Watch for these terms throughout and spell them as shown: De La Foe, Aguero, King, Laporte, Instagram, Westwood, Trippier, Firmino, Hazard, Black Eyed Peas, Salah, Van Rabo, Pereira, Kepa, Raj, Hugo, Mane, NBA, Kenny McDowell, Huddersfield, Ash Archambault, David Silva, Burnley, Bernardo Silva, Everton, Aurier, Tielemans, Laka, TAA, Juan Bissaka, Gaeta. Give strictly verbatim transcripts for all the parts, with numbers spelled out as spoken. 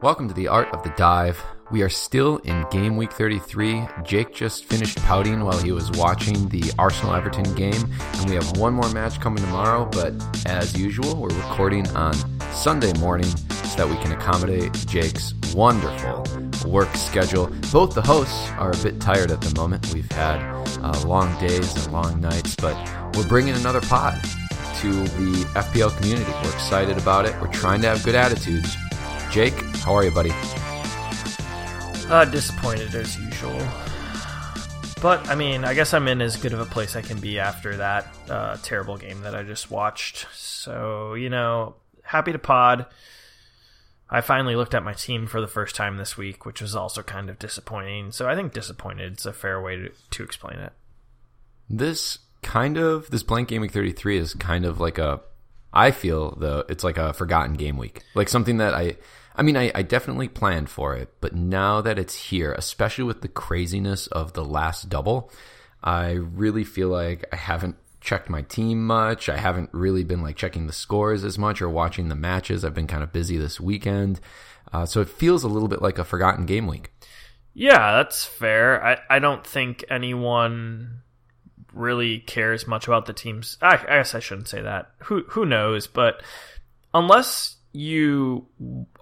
Welcome to the Art of the Dive. We are still in Game Week thirty-three. Jake just finished pouting while he was watching the Arsenal-Everton game, and we have one more match coming tomorrow, but as usual, we're recording on Sunday morning so that we can accommodate Jake's wonderful work schedule. Both the hosts are a bit tired at the moment. We've had uh, long days and long nights, but we're bringing another pod to the F P L community. We're excited about it. We're trying to have good attitudes. Jake, how are you, buddy? Uh, disappointed as usual. But, I mean, I guess I'm in as good of a place I can be after that uh, terrible game that I just watched. So, you know, happy to pod. I finally looked at my team for the first time this week, which was also kind of disappointing. So I think disappointed is a fair way to, to explain it. This kind of this blank Game Week thirty-three is kind of like a, I feel though it's like a forgotten game week, like something that I I mean I, I definitely planned for it, but now that it's here, especially with the craziness of the last double, I really feel like I haven't checked my team much. I haven't really been like checking the scores as much or watching the matches. I've been kind of busy this weekend, uh, so it feels a little bit like a forgotten game week. Yeah, that's fair. I, I don't think anyone really cares much about the teams. I, I guess I shouldn't say that. Who who knows? But unless you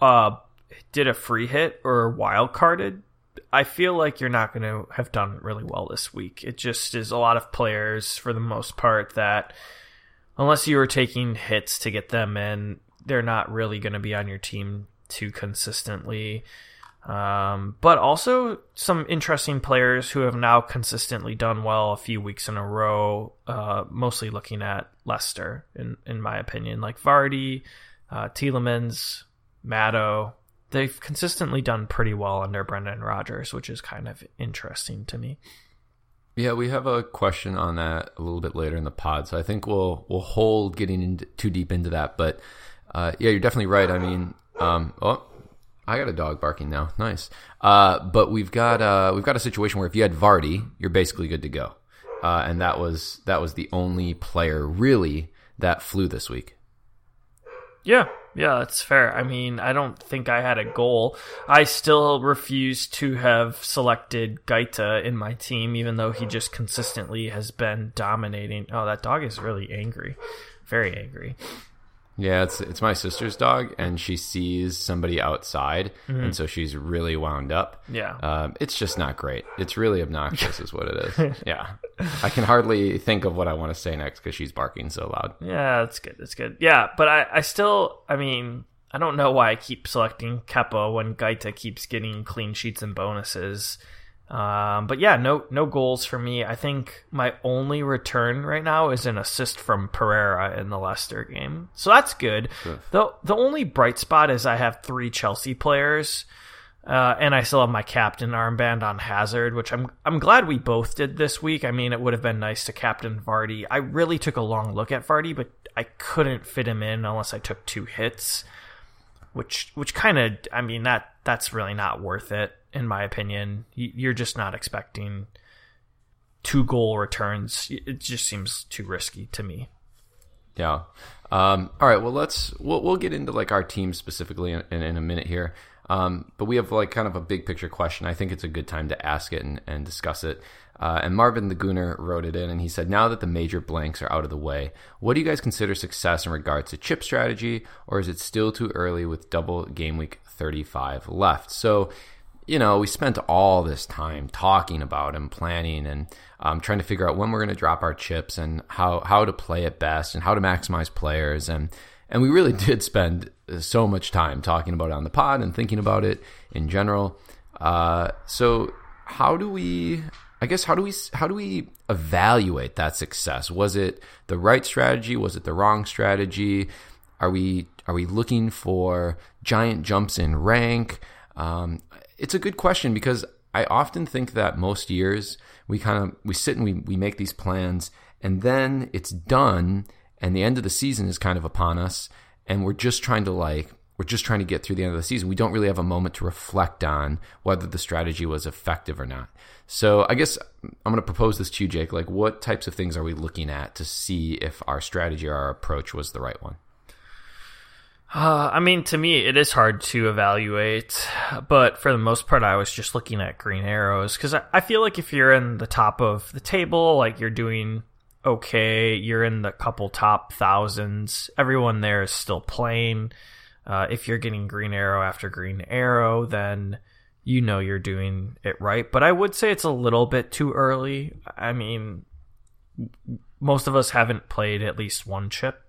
uh, did a free hit or wild carded, I feel like you're not going to have done really well this week. It just is a lot of players for the most part that unless you were taking hits to get them in, they're not really going to be on your team too consistently. Um, but also some interesting players who have now consistently done well a few weeks in a row, uh, mostly looking at Leicester, in, in my opinion, like Vardy, uh, Tielemans, Maddow. They've consistently done pretty well under Brendan Rodgers, which is kind of interesting to me. Yeah, we have a question on that a little bit later in the pod, so I think we'll we'll hold getting in too deep into that. But uh, yeah, you're definitely right. I mean, um, oh, I got a dog barking now. Nice. Uh, but we've got uh, we've got a situation where if you had Vardy, you're basically good to go, uh, and that was that was the only player really that flew this week. Yeah, yeah, that's fair. I mean, I don't think I had a goal. I still refuse to have selected Gaeta in my team, even though he just consistently has been dominating. Oh, that dog is really angry, very angry. Yeah, it's it's my sister's dog, and she sees somebody outside, mm-hmm. and so she's really wound up. Yeah, um, it's just not great. It's really obnoxious, is what it is. Yeah, I can hardly think of what I want to say next because she's barking so loud. Yeah, that's good. That's good. Yeah, but I, I still, I mean, I don't know why I keep selecting Kepa when Gaeta keeps getting clean sheets and bonuses. Um, but yeah, no no goals for me. I think my only return right now is an assist from Pereira in the Leicester game. So that's good. Sure. The, the only bright spot is I have three Chelsea players, uh, and I still have my captain armband on Hazard, which I'm I'm glad we both did this week. I mean, it would have been nice to captain Vardy. I really took a long look at Vardy, but I couldn't fit him in unless I took two hits, which which kind of, I mean, that that's really not worth it. In my opinion, you're just not expecting two goal returns. It just seems too risky to me. Yeah. Um, all right. Well, let's we'll, we'll get into like our team specifically in, in, in a minute here. Um, but we have like kind of a big picture question. I think it's a good time to ask it and, and discuss it. Uh, and Marvin the Gooner wrote it in, and he said, now that the major blanks are out of the way, what do you guys consider success in regards to chip strategy, or is it still too early with double game week thirty-five left? So, you know, we spent all this time talking about and planning and um, trying to figure out when we're going to drop our chips and how, how to play it best and how to maximize players. And, and we really did spend so much time talking about it on the pod and thinking about it in general. Uh, so how do we, I guess, how do we, how do we evaluate that success? Was it the right strategy? Was it the wrong strategy? Are we, are we looking for giant jumps in rank? Um, It's a good question because I often think that most years we kind of we sit and we, we make these plans and then it's done and the end of the season is kind of upon us and we're just trying to like we're just trying to get through the end of the season. We don't really have a moment to reflect on whether the strategy was effective or not. So I guess I'm going to propose this to you, Jake. Like, what types of things are we looking at to see if our strategy or our approach was the right one? Uh, I mean, to me, it is hard to evaluate, but for the most part, I was just looking at green arrows because I, I feel like if you're in the top of the table, like you're doing okay, you're in the couple top thousands, everyone there is still playing. Uh, if you're getting green arrow after green arrow, then you know you're doing it right. But I would say it's a little bit too early. I mean, most of us haven't played at least one chip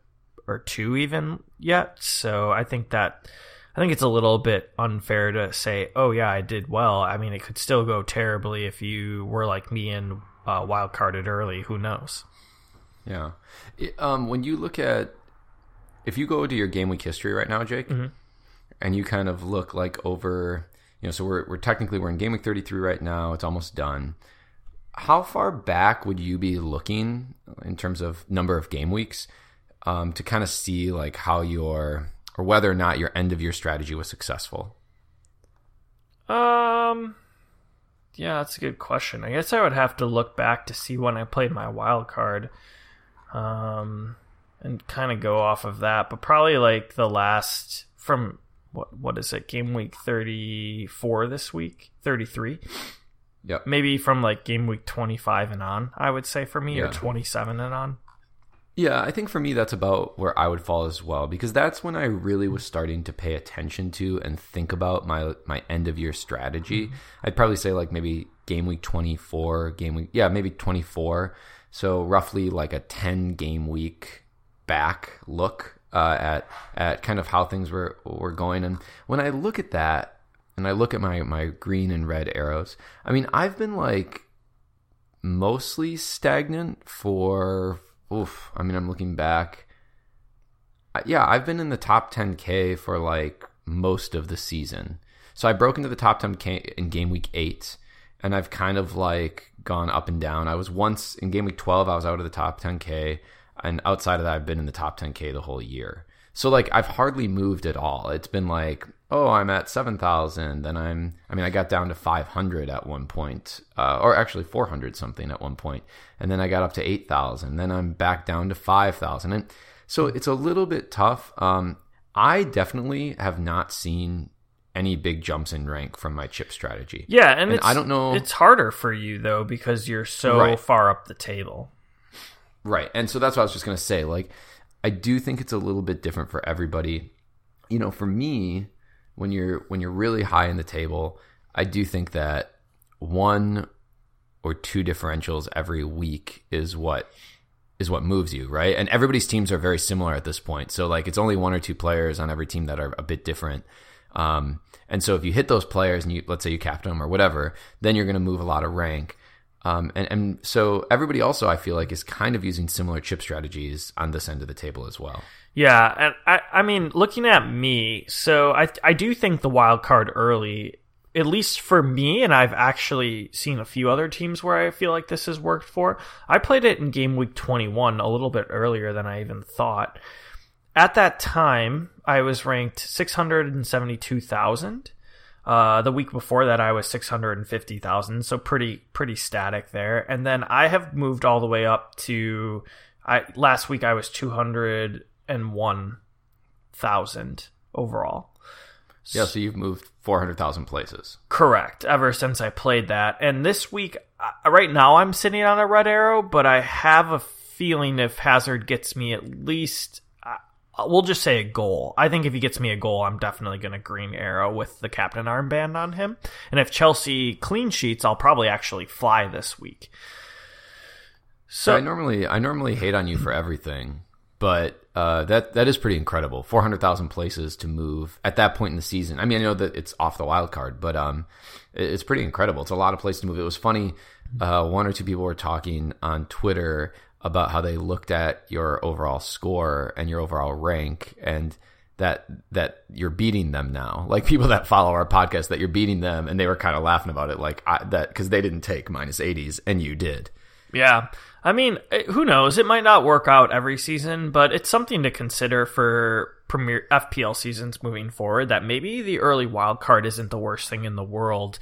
or two even yet. So I think that I think it's a little bit unfair to say, oh, yeah, I did well. I mean, it could still go terribly if you were like me and uh, wildcarded early. Who knows? Yeah. It, um, when you look at if you go to your game week history right now, Jake, mm-hmm. and you kind of look like over, you know, so we're we're technically we're in game week thirty-three right now. It's almost done. How far back would you be looking in terms of number of game weeks um, to kind of see like how your or whether or not your end of year strategy was successful? Um, yeah, that's a good question. I guess I would have to look back to see when I played my wild card. Um. And kind of go off of that, but probably like the last from what what is it? Game week thirty-four this week, thirty-three. Yeah, maybe from like game week twenty-five and on. I would say for me, yeah. Or twenty-seven and on. Yeah, I think for me that's about where I would fall as well, because that's when I really was starting to pay attention to and think about my my end of year strategy. Mm-hmm. I'd probably say like maybe game week twenty-four, game week yeah, maybe twenty-four. So roughly like a ten game week back look uh, at at kind of how things were were going. And when I look at that and I look at my my green and red arrows, I mean, I've been like mostly stagnant for oof I mean I'm looking back yeah I've been in the top ten K for like most of the season. So I broke into the top ten K in game week eight, and I've kind of like gone up and down. I was once in game week twelve, I was out of the top ten K. And outside of that, I've been in the top ten K the whole year. So like I've hardly moved at all. It's been like, oh, I'm at seven thousand. Then I'm, I mean, I got down to five hundred at one point, uh, or actually four hundred something at one point. And then I got up to eight thousand. Then I'm back down to five thousand. And so it's a little bit tough. Um, I definitely have not seen any big jumps in rank from my chip strategy. Yeah. And, and it's, I don't know. It's harder for you though, because you're so right. far up the table. Right. And so that's what I was just going to say. Like, I do think it's a little bit different for everybody. You know, for me, when you're when you're really high in the table, I do think that one or two differentials every week is what is what moves you, right? And everybody's teams are very similar at this point. So like it's only one or two players on every team that are a bit different. Um, and so if you hit those players and you let's say you captain them or whatever, then you're going to move a lot of rank. Um, and, and so everybody also, I feel like, is kind of using similar chip strategies on this end of the table as well. Yeah, and I, I mean, looking at me, so I I do think the wild card early, at least for me, and I've actually seen a few other teams where I feel like this has worked for. I played it in game week twenty-one a little bit earlier than I even thought. At that time, I was ranked six hundred seventy-two thousand. Uh, the week before that, I was six hundred fifty thousand, so pretty pretty static there. And then I have moved all the way up to, I last week I was two hundred one thousand overall. Yeah, so you've moved four hundred thousand places. Correct, ever since I played that. And this week, right now I'm sitting on a red arrow, but I have a feeling if Hazard gets me at least... we'll just say a goal. I think if he gets me a goal, I'm definitely going to green arrow with the captain armband on him. And if Chelsea clean sheets, I'll probably actually fly this week. So I normally I normally hate on you for everything, but uh, that that is pretty incredible. four hundred thousand places to move at that point in the season. I mean, I know that it's off the wild card, but um, it's pretty incredible. It's a lot of places to move. It was funny. Uh, one or two people were talking on Twitter about how they looked at your overall score and your overall rank, and that that you're beating them now. Like people that follow our podcast, that you're beating them, and they were kind of laughing about it, like I, that because they didn't take minus eighties and you did. Yeah, I mean, who knows? It might not work out every season, but it's something to consider for Premier F P L seasons moving forward. That maybe the early wild card isn't the worst thing in the world.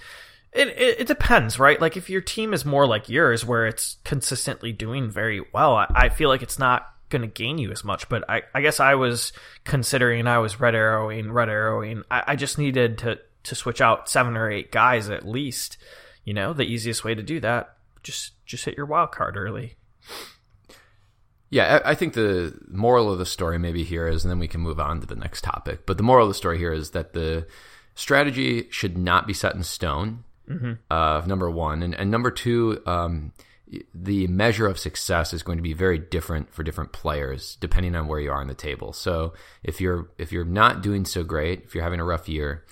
It, it it depends, right? Like if your team is more like yours where it's consistently doing very well, I, I feel like it's not going to gain you as much. But I, I guess I was considering, I was red arrowing, red arrowing. I, I just needed to, to switch out seven or eight guys at least. You know, the easiest way to do that, just just hit your wild card early. Yeah, I think the moral of the story maybe here is, and then we can move on to the next topic, but the moral of the story here is that the strategy should not be set in stone, mm-hmm. uh, number one. And, and number two, um, the measure of success is going to be very different for different players depending on where you are on the table. So if you're if you're not doing so great, if you're having a rough year,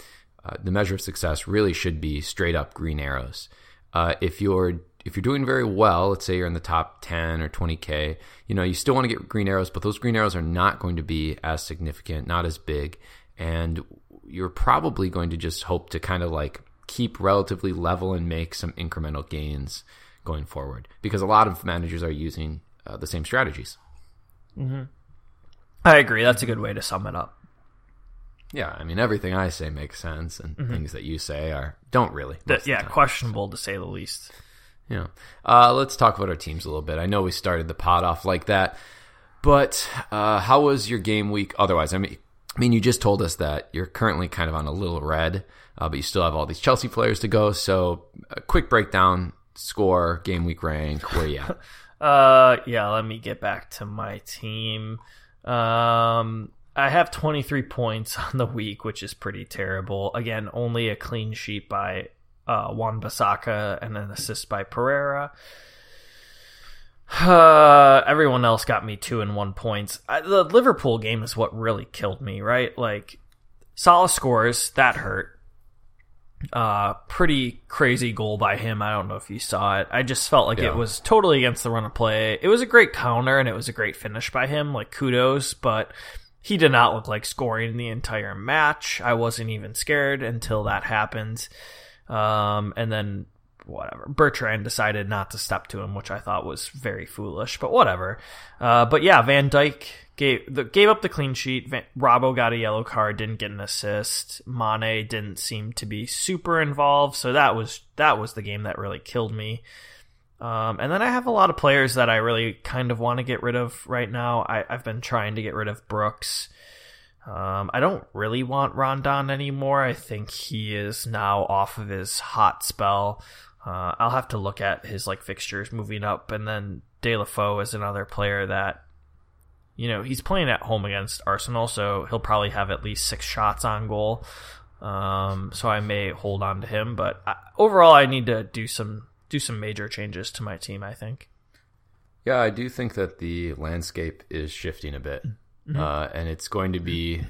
uh, the measure of success really should be straight up green arrows. Uh, if you're If you're doing very well, let's say you're in the top ten or twenty K, you know, you still want to get green arrows, but those green arrows are not going to be as significant, not as big. And you're probably going to just hope to kind of like keep relatively level and make some incremental gains going forward, because a lot of managers are using uh, the same strategies. Mm-hmm. I agree. That's a good way to sum it up. Yeah, I mean, everything I say makes sense, and mm-hmm. things that you say are don't really. The, yeah, time, questionable so. to say the least. Yeah. Uh, let's talk about our teams a little bit. I know we started the pod off like that, but uh, how was your game week otherwise? I mean, I mean, you just told us that you're currently kind of on a little red, uh, but you still have all these Chelsea players to go. So a quick breakdown, score, game week rank, where you at? uh, yeah, let me get back to my team. Um, I have twenty-three points on the week, which is pretty terrible. Again, only a clean sheet by Uh, Juan Bissaka and an assist by Pereira. Uh, everyone else got me two and one points. I, the Liverpool game is what really killed me, right? Like, Salah scores, that hurt. Uh, pretty crazy goal by him. I don't know if you saw it. I just felt like yeah. it was totally against the run of play. It was a great counter and it was a great finish by him. Like, kudos, but he did not look like scoring the entire match. I wasn't even scared until that happened. Um, and then whatever, Bertrand decided not to step to him, which I thought was very foolish, but whatever. Uh, but yeah, Van Dijk gave, the, gave up the clean sheet. Van, Rabo got a yellow card, didn't get an assist. Mane didn't seem to be super involved. So that was, that was the game that really killed me. Um, and then I have a lot of players that I really kind of want to get rid of right now. I, I've been trying to get rid of Brooks. Um, I don't really want Rondon anymore. I think he is now off of his hot spell. Uh, I'll have to look at his like fixtures moving up. And then De La Foe is another player that, you know, he's playing at home against Arsenal, so he'll probably have at least six shots on goal. Um, so I may hold on to him. But I, overall, I need to do some do some major changes to my team, I think. Yeah, I do think that the landscape is shifting a bit. Mm-hmm. Uh, and it's going to be,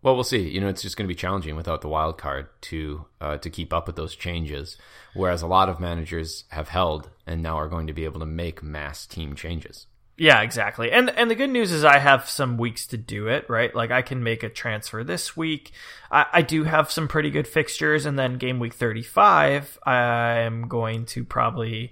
well, we'll see, you know, it's just going to be challenging without the wild card to, uh, to keep up with those changes. Whereas a lot of managers have held and now are going to be able to make mass team changes. Yeah, exactly. And, and the good news is I have some weeks to do it, right? Like I can make a transfer this week. I, I do have some pretty good fixtures, and then game week thirty-five, I'm going to probably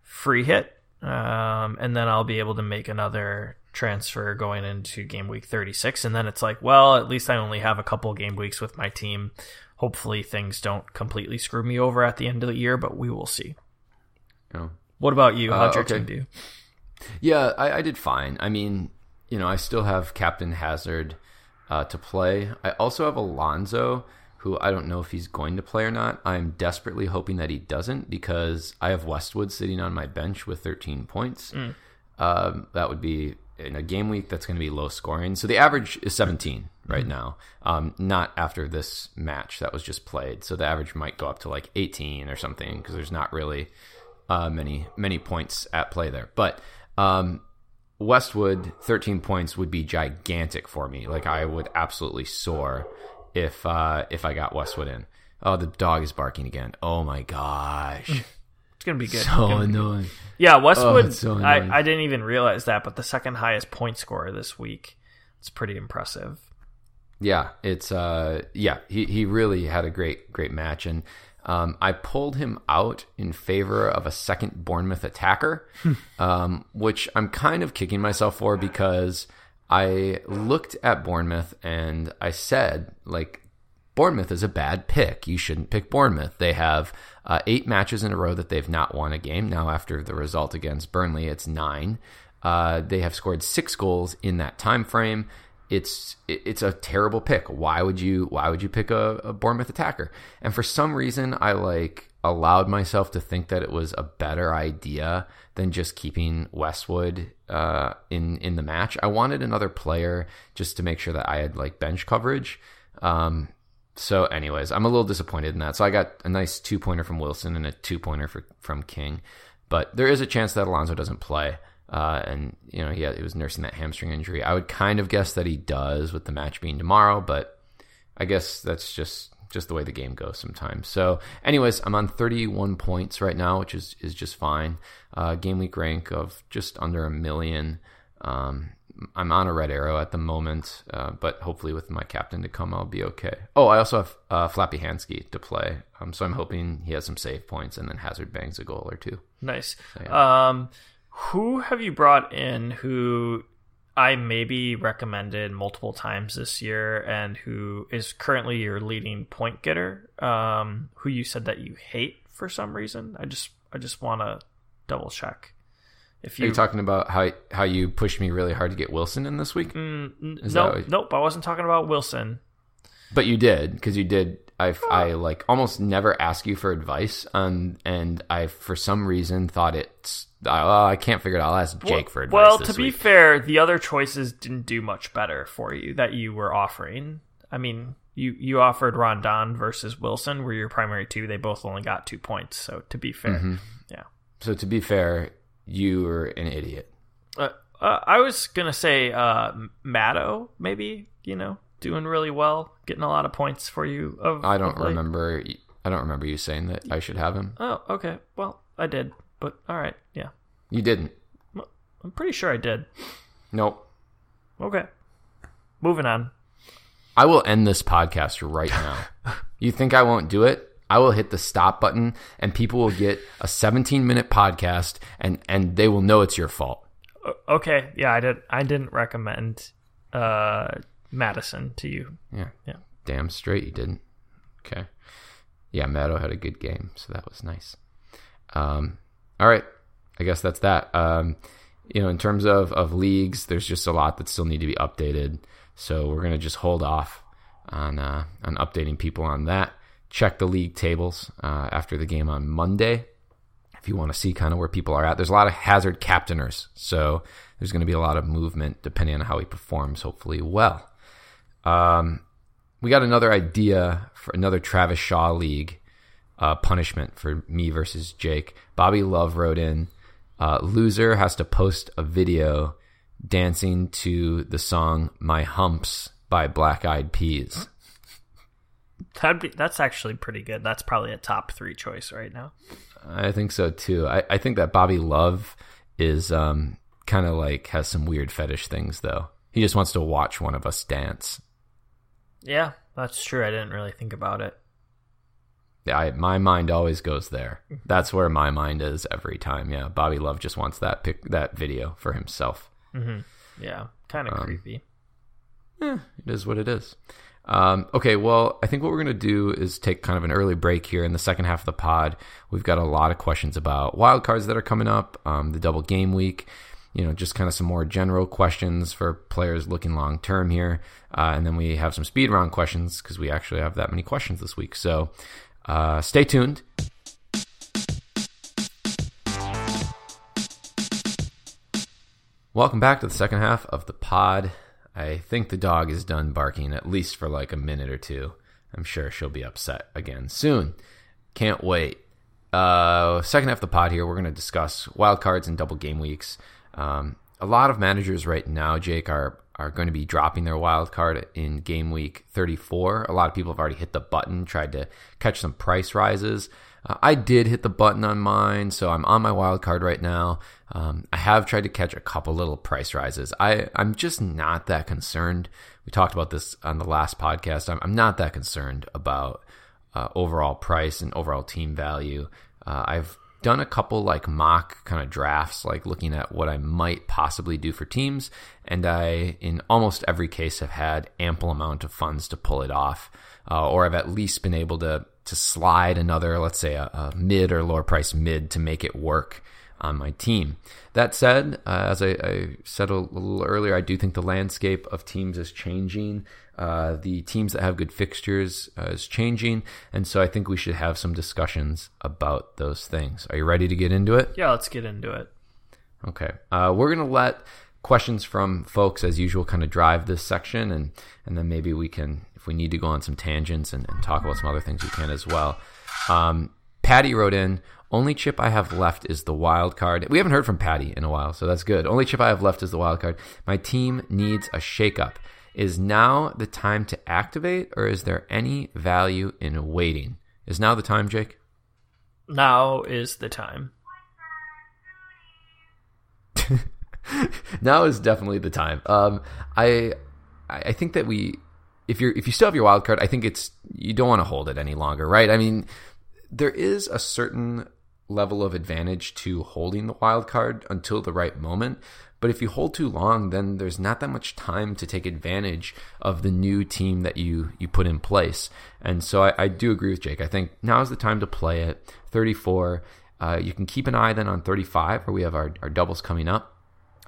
free hit. Um, and then I'll be able to make another transfer going into game week thirty-six, and then it's like, well, at least I only have a couple game weeks with my team. Hopefully things don't completely screw me over at the end of the year, but we will see. Oh. What about you? How'd uh, your okay. team do? Yeah, I, I did fine. I mean, you know, I still have Captain Hazard uh, to play. I also have Alonso, who I don't know if he's going to play or not. I'm desperately hoping that he doesn't, because I have Westwood sitting on my bench with thirteen points. Mm. Um, that would be in a game week that's going to be low scoring. So the average is seventeen right mm-hmm. now, um, not after this match that was just played. So the average might go up to like eighteen or something, because there's not really uh, many many points at play there. But um, Westwood, thirteen points would be gigantic for me. Like I would absolutely soar if uh, if I got Westwood in. Oh, the dog is barking again. Oh, my gosh. Gonna be good. So gonna annoying. Be good. Yeah, Westwood. Oh, so I, I didn't even realize that, but the second highest point scorer this week. It's pretty impressive. Yeah, it's uh, yeah. He he really had a great great match, and um, I pulled him out in favor of a second Bournemouth attacker, um, which I'm kind of kicking myself for, because I looked at Bournemouth and I said, like, Bournemouth is a bad pick. You shouldn't pick Bournemouth. They have uh, eight matches in a row that they've not won a game. Now, after the result against Burnley, it's nine. Uh, they have scored six goals in that time frame. It's it's a terrible pick. Why would you why would you pick a, a Bournemouth attacker? And for some reason, I like allowed myself to think that it was a better idea than just keeping Westwood uh, in in the match. I wanted another player just to make sure that I had like bench coverage. Um, so, anyways, I'm a little disappointed in that. So I got a nice two pointer from Wilson and a two pointer for, from King, but there is a chance that Alonso doesn't play. Uh, and, you know, he, had, he was nursing that hamstring injury. I would kind of guess that he does with the match being tomorrow, but I guess that's just, just the way the game goes sometimes. So anyways, I'm on thirty-one points right now, which is, is just fine. Uh, game week rank of just under a million. Um, I'm on a red arrow at the moment, uh, but hopefully with my captain to come, I'll be okay. Oh, I also have uh, Flappy Hansky to play. Um, so I'm hoping he has some save points and then Hazard bangs a goal or two. Nice. So, yeah. Um, Who have you brought in who I maybe recommended multiple times this year and who is currently your leading point getter, um, who you said that you hate for some reason? I just I just want to double check. If you... Are you talking about how how you pushed me really hard to get Wilson in this week? Mm, n- nope, you... nope, I wasn't talking about Wilson. But you did, because you did. I, I like almost never ask you for advice, um, and I for some reason thought it's I, I can't figure it out. I'll ask Jake for advice. Well, to be fair, the other choices didn't do much better for you that you were offering. I mean, you you offered Rondon versus Wilson were your primary two. They both only got two points. So to be fair, mm-hmm. yeah. So to be fair, you were an idiot. Uh, uh, I was gonna say uh, Maddow, maybe you know. Doing really well, getting a lot of points for you. Of I don't remember. I don't remember you saying that I should have him. Oh, okay. Well, I did, but all right, yeah. You didn't. I'm pretty sure I did. Nope. Okay. Moving on. I will end this podcast right now. You think I won't do it? I will hit the stop button, and people will get a seventeen minute podcast, and and they will know it's your fault. Okay. Yeah, I did. I didn't recommend. Uh. Madison to you. Yeah. Yeah. Damn straight you didn't. Okay. Yeah, Maddow had a good game, so that was nice. Um, all right. I guess that's that. Um, you know, in terms of, of leagues, there's just a lot that still need to be updated. So we're gonna just hold off on uh, on updating people on that. Check the league tables uh, after the game on Monday if you want to see kind of where people are at. There's a lot of Hazard captainers, so there's gonna be a lot of movement depending on how he performs, hopefully well. Um, we got another idea for another Travis Shaw league, uh, punishment for me versus Jake. Bobby Love wrote in, uh, loser has to post a video dancing to the song My Humps by Black Eyed Peas. That'd be, that's actually pretty good. That's probably a top three choice right now. I think so too. I, I think that Bobby Love is, um, kind of like has some weird fetish things though. He just wants to watch one of us dance. Yeah, that's true. I didn't really think about it. I, my mind always goes there. That's where my mind is every time. Yeah, Bobby Love just wants that pic, that video for himself. Mm-hmm. Yeah, kind of um, creepy. Eh, it is what it is. Um, okay, well, I think what we're going to do is take kind of an early break here in the second half of the pod. We've got a lot of questions about wildcards that are coming up, um, the double game week. You know, just kind of some more general questions for players looking long term here. Uh, and then we have some speed round questions because we actually have that many questions this week. So uh, stay tuned. Welcome back to the second half of the pod. I think the dog is done barking at least for like a minute or two. I'm sure she'll be upset again soon. Can't wait. Uh, second half of the pod here, we're going to discuss wild cards and double game weeks. Um, a lot of managers right now, Jake, are are going to be dropping their wild card in game week thirty-four. A lot of people have already hit the button, tried to catch some price rises. Uh, I did hit the button on mine, so I'm on my wild card right now. Um, I have tried to catch a couple little price rises. I, I'm just not that concerned. We talked about this on the last podcast. I'm, I'm not that concerned about uh, overall price and overall team value. Uh, I've done a couple like mock kind of drafts, like looking at what I might possibly do for teams, and I in almost every case have had ample amount of funds to pull it off, uh, or I've at least been able to to slide another, let's say a, a mid or lower price mid to make it work on my team. That said, uh, as I, I said a little earlier, I do think the landscape of teams is changing. Uh, the teams that have good fixtures uh, is changing, and so I think we should have some discussions about those things. Are you ready to get into it? Yeah, let's get into it. Okay. Uh, we're going to let questions from folks, as usual, kind of drive this section, and, and then maybe we can, if we need to go on some tangents and, and talk about some other things, we can as well. Um, Patty wrote in, only chip I have left is the wild card. We haven't heard from Patty in a while, so that's good. Only chip I have left is the wild card. My team needs a shakeup. Is now the time to activate, or is there any value in waiting? Is now the time, Jake? Now is the time. Now is definitely the time. Um, I I think that we, if you're if you still have your wild card, I think it's you don't want to hold it any longer, right? I mean, there is a certain level of advantage to holding the wild card until the right moment. But if you hold too long, then there's not that much time to take advantage of the new team that you, you put in place. And so I, I do agree with Jake. I think now is the time to play it. thirty-four. Uh, you can keep an eye then on thirty-five, where we have our, our doubles coming up.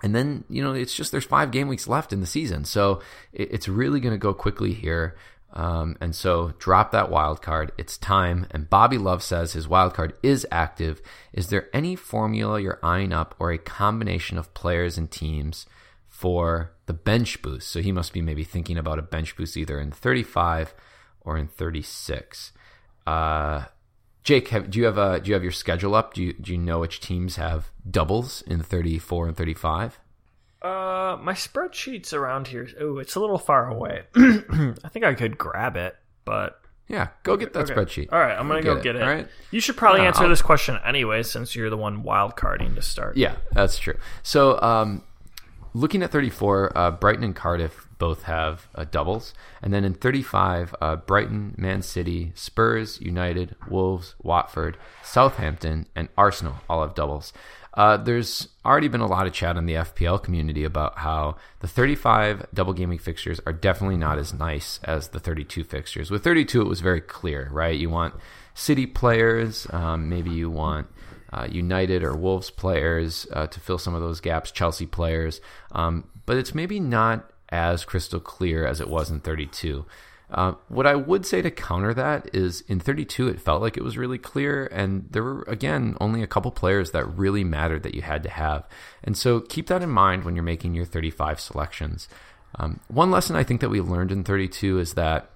And then, you know, it's just there's five game weeks left in the season. So it, it's really going to go quickly here. Um, and so drop that wild card. It's time. And Bobby Love says his wild card is active. Is there any formula you're eyeing up or a combination of players and teams for the bench boost? So he must be maybe thinking about a bench boost either in thirty-five or in thirty-six. Uh, Jake, have, do you have a, do you have your schedule up? Do you, do you know which teams have doubles in thirty-four and thirty-five? Uh, my spreadsheet's around here. Oh, it's a little far away. I think I could grab it, but... Yeah, go get that okay. spreadsheet. All right, I'm going to go get it. it. All right. You should probably no, answer I'll... this question anyway, since you're the one wildcarding to start. Yeah, that's true. So, um, looking at thirty-four, uh, Brighton and Cardiff both have uh, doubles. And then in thirty-five, uh, Brighton, Man City, Spurs, United, Wolves, Watford, Southampton, and Arsenal all have doubles. Uh, there's already been a lot of chat in the F P L community about how the thirty-five double game week fixtures are definitely not as nice as the thirty-two fixtures. With thirty-two, it was very clear, right? You want City players, um, maybe you want uh, United or Wolves players uh, to fill some of those gaps, Chelsea players, um, but it's maybe not as crystal clear as it was in thirty-two. Uh, what I would say to counter that is in thirty-two, it felt like it was really clear. And there were, again, only a couple players that really mattered that you had to have. And so keep that in mind when you're making your thirty-five selections. Um, one lesson I think that we learned in thirty-two is that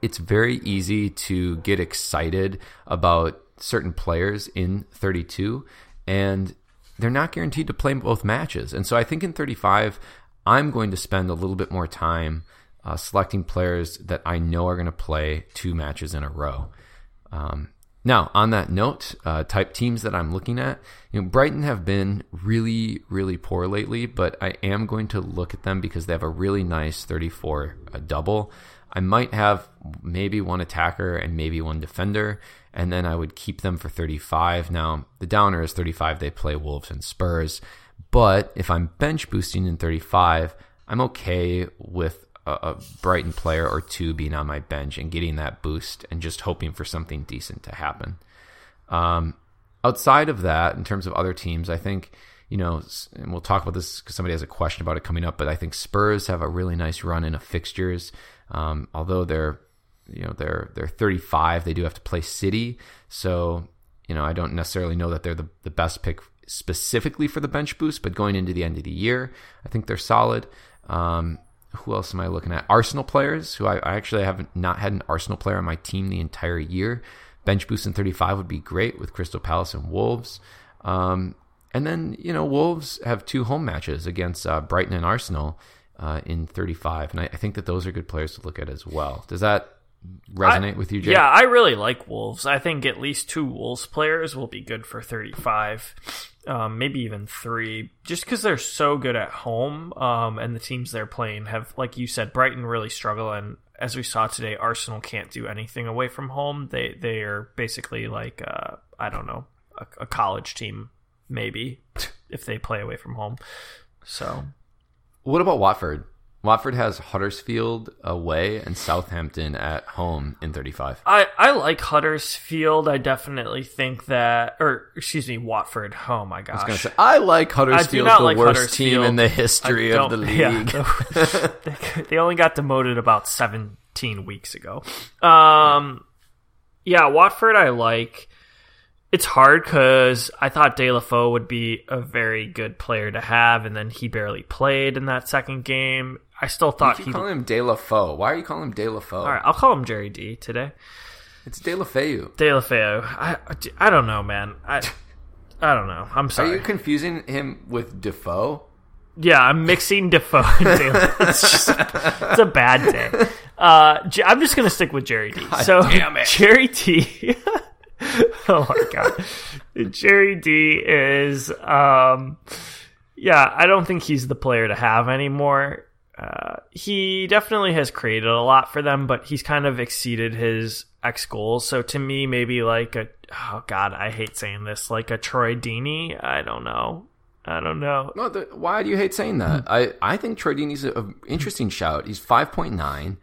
it's very easy to get excited about certain players in thirty-two, and they're not guaranteed to play both matches. And so I think in thirty-five, I'm going to spend a little bit more time Uh, selecting players that I know are going to play two matches in a row. Um, now, on that note, uh, type teams that I'm looking at, you know, Brighton have been really, really poor lately, but I am going to look at them because they have a really nice thirty-four uh, double. I might have maybe one attacker and maybe one defender, and then I would keep them for thirty-five. Now, the downer is thirty-five. They play Wolves and Spurs, but if I'm bench boosting in thirty-five, I'm okay with a Brighton player or two being on my bench and getting that boost and just hoping for something decent to happen. Um, outside of that, in terms of other teams, I think, you know, and we'll talk about this because somebody has a question about it coming up, but I think Spurs have a really nice run in of fixtures. Um, although they're, you know, they're, they're thirty-five, they do have to play City. So, you know, I don't necessarily know that they're the, the best pick specifically for the bench boost, but going into the end of the year, I think they're solid. Um, Who else am I looking at? Arsenal players, who I, I actually haven't not had an Arsenal player on my team the entire year. Bench boost in thirty-five would be great with Crystal Palace and Wolves. Um, and then, you know, Wolves have two home matches against uh, Brighton and Arsenal uh, in thirty-five. And I, I think that those are good players to look at as well. Does that resonate I, with you, Jake? Yeah, I really like Wolves. I think at least two Wolves players will be good for thirty-five. Um, maybe even three, just because they're so good at home, um, and the teams they're playing have, like you said, Brighton really struggle, and as we saw today, Arsenal can't do anything away from home. They they are basically like, uh, I don't know, a, a college team, maybe, if they play away from home. So, what about Watford? Watford has Huddersfield away and Southampton at home in thirty-five. I, I like Huddersfield. I definitely think that, or excuse me, Watford. Oh my gosh. I was going to say, I like Huddersfield, I the like worst team in the history of the league. Yeah, they, they only got demoted about seventeen weeks ago. Um, yeah, Watford I like. It's hard because I thought De La Foe would be a very good player to have, and then he barely played in that second game. I still thought he... You call him De La Foe. Why are you calling him De La Foe? All right, I'll call him Jerry D today. It's De La Feu. De La Feu. I, I don't know, man. I I don't know. I'm sorry. Are you confusing him with Defoe? Yeah, I'm mixing Defoe and De La Feu. It's just, it's a bad day. Uh, I'm just going to stick with Jerry D. God so damn it. Jerry D... Oh my god. Jerry D is um yeah, I don't think he's the player to have anymore. Uh he definitely has created a lot for them, but he's kind of exceeded his X goals. So to me, maybe like a oh god, I hate saying this, like a Troy Deeney. I don't know. I don't know. No, the, why do you hate saying that? I, I think Troy Deeney's an interesting shout. He's five point nine.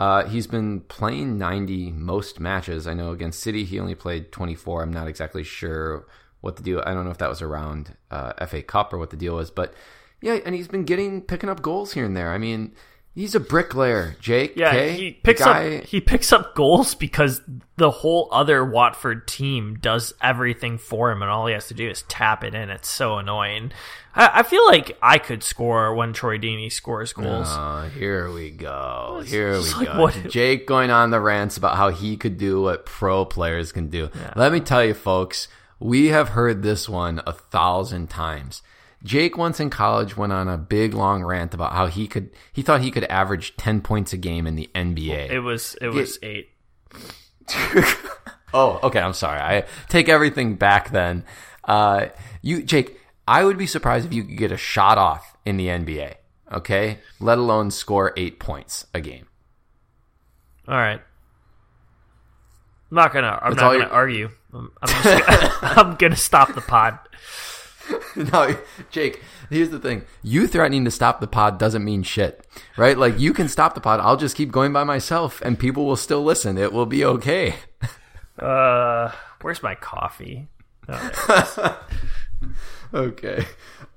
Uh, he's been playing ninety most matches. I know against City, he only played twenty-four. I'm not exactly sure what the deal. I don't know if that was around uh, F A Cup or what the deal was. But, yeah, and he's been getting picking up goals here and there. I mean, he's a bricklayer, Jake. Yeah, Kay, he picks guy... up he picks up goals because the whole other Watford team does everything for him, and all he has to do is tap it in. It's so annoying. I feel like I could score when Troy Deeney scores goals. Oh, here we go. Here we like, go. What? Jake going on the rants about how he could do what pro players can do. Yeah. Let me tell you, folks, we have heard this one a thousand times. Jake once in college went on a big long rant about how he could. He thought he could average ten points a game in the N B A. It was it was it, eight. Oh, okay. I'm sorry. I take everything back then. Uh, you, Jake. I would be surprised if you could get a shot off in the N B A, okay? Let alone score eight points a game. All right. I'm not going to argue. I'm, I'm, just, I'm going to stop the pod. No, Jake, here's the thing. You threatening to stop the pod doesn't mean shit, right? Like, you can stop the pod. I'll just keep going by myself, and people will still listen. It will be okay. uh, Where's my coffee? Oh, there it is. Okay.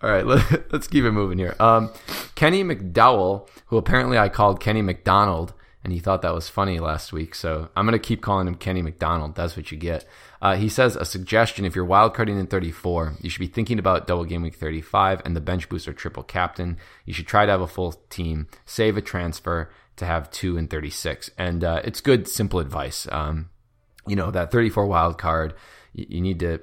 All right. Let, let's keep it moving here. Um, Kenny McDowell, who apparently I called Kenny McDonald, and he thought that was funny last week. So I'm going to keep calling him Kenny McDonald. That's what you get. Uh, he says, a suggestion, if you're wildcarding in thirty-four, you should be thinking about double game week thirty-five and the bench booster triple captain. You should try to have a full team, save a transfer to have two in thirty-six. And uh, it's good, simple advice. Um, you know, that thirty-four wildcard, you, you need to...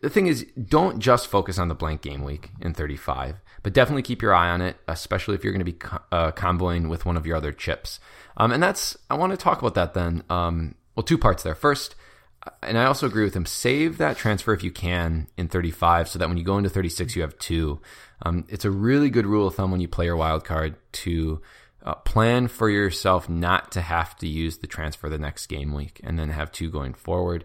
The thing is, don't just focus on the blank game week in thirty-five, but definitely keep your eye on it, especially if you're going to be uh, comboing with one of your other chips. Um, and that's, I want to talk about that then. Um, well, two parts there. First, and I also agree with him, save that transfer if you can in thirty-five so that when you go into thirty-six, you have two. Um, it's a really good rule of thumb when you play your wild card to uh, plan for yourself not to have to use the transfer the next game week and then have two going forward.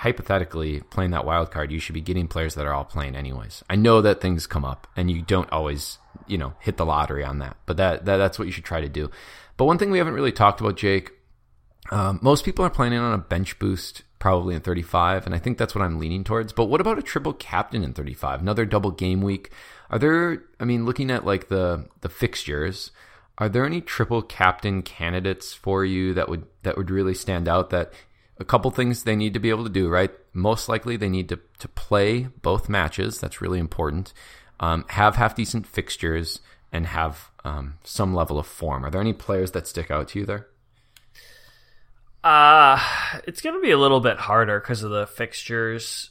Hypothetically, playing that wild card, you should be getting players that are all playing anyways. I know that things come up and you don't always, you know, hit the lottery on that, but that, that that's what you should try to do. But one thing we haven't really talked about, Jake, um, most people are planning on a bench boost probably in thirty-five, and I think that's what I'm leaning towards. But what about a triple captain in thirty-five, another double game week? Are there, I mean, looking at like the the fixtures, are there any triple captain candidates for you that would that would really stand out? That a couple things they need to be able to do, right? Most likely they need to, to play both matches. That's really important. Um, have half-decent fixtures and have um, some level of form. Are there any players that stick out to you there? Uh, it's going to be a little bit harder because of the fixtures.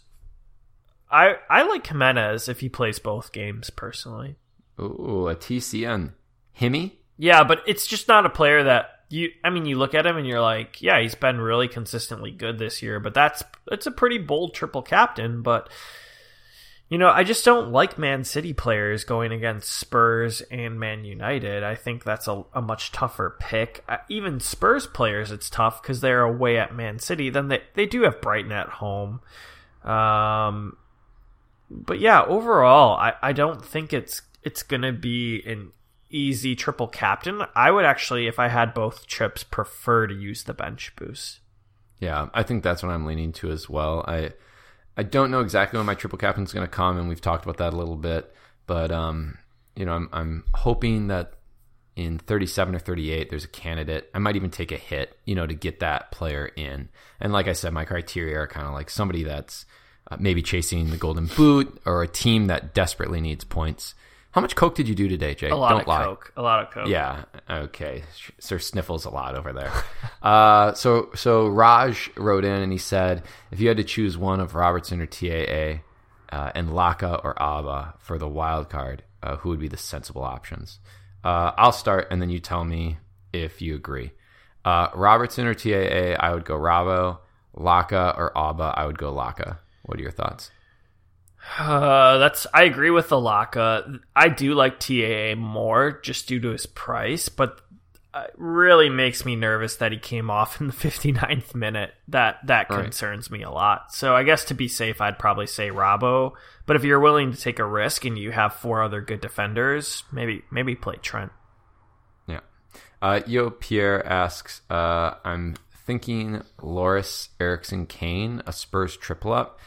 I I like Jimenez if he plays both games, personally. Ooh, a T C N. Himmy? Yeah, but it's just not a player that... You, I mean, you look at him and you're like, yeah, he's been really consistently good this year, but that's it's a pretty bold triple captain. But, you know, I just don't like Man City players going against Spurs and Man United. I think that's a, a much tougher pick. Uh, even Spurs players, it's tough because they're away at Man City. Then they, they do have Brighton at home. Um, but, yeah, overall, I, I don't think it's it's going to be an easy triple captain, I would actually, if I had both trips, prefer to use the bench boost. Yeah, I think that's what I'm leaning to as well. I I don't know exactly when my triple captain's going to come, and we've talked about that a little bit. But um, you know, I'm I'm hoping that in thirty-seven or thirty-eight, there's a candidate. I might even take a hit, you know, to get that player in. And like I said, my criteria are kind of like somebody that's uh, maybe chasing the golden boot or a team that desperately needs points. How much Coke did you do today, Jake? A lot Don't of lie. Coke. A lot of Coke. Yeah. Okay. Sir Sniffles a lot over there. uh, so so Raj wrote in and he said, if you had to choose one of Robertson or T A A uh, and Laka or Abba for the wild card, uh, who would be the sensible options? Uh, I'll start and then you tell me if you agree. Uh, Robertson or T A A, I would go Rabo. Laka or Abba, I would go Laka. What are your thoughts? Uh, that's I agree with the Laka. I do like T A A more just due to his price, but it really makes me nervous that he came off in the fifty-ninth minute. That that concerns right. me a lot. So I guess to be safe, I'd probably say Rabo. But if you're willing to take a risk and you have four other good defenders, maybe maybe play Trent. Yeah. Uh, Yo Pierre asks, uh, I'm thinking Loris, Eriksson, Kane, a Spurs triple up.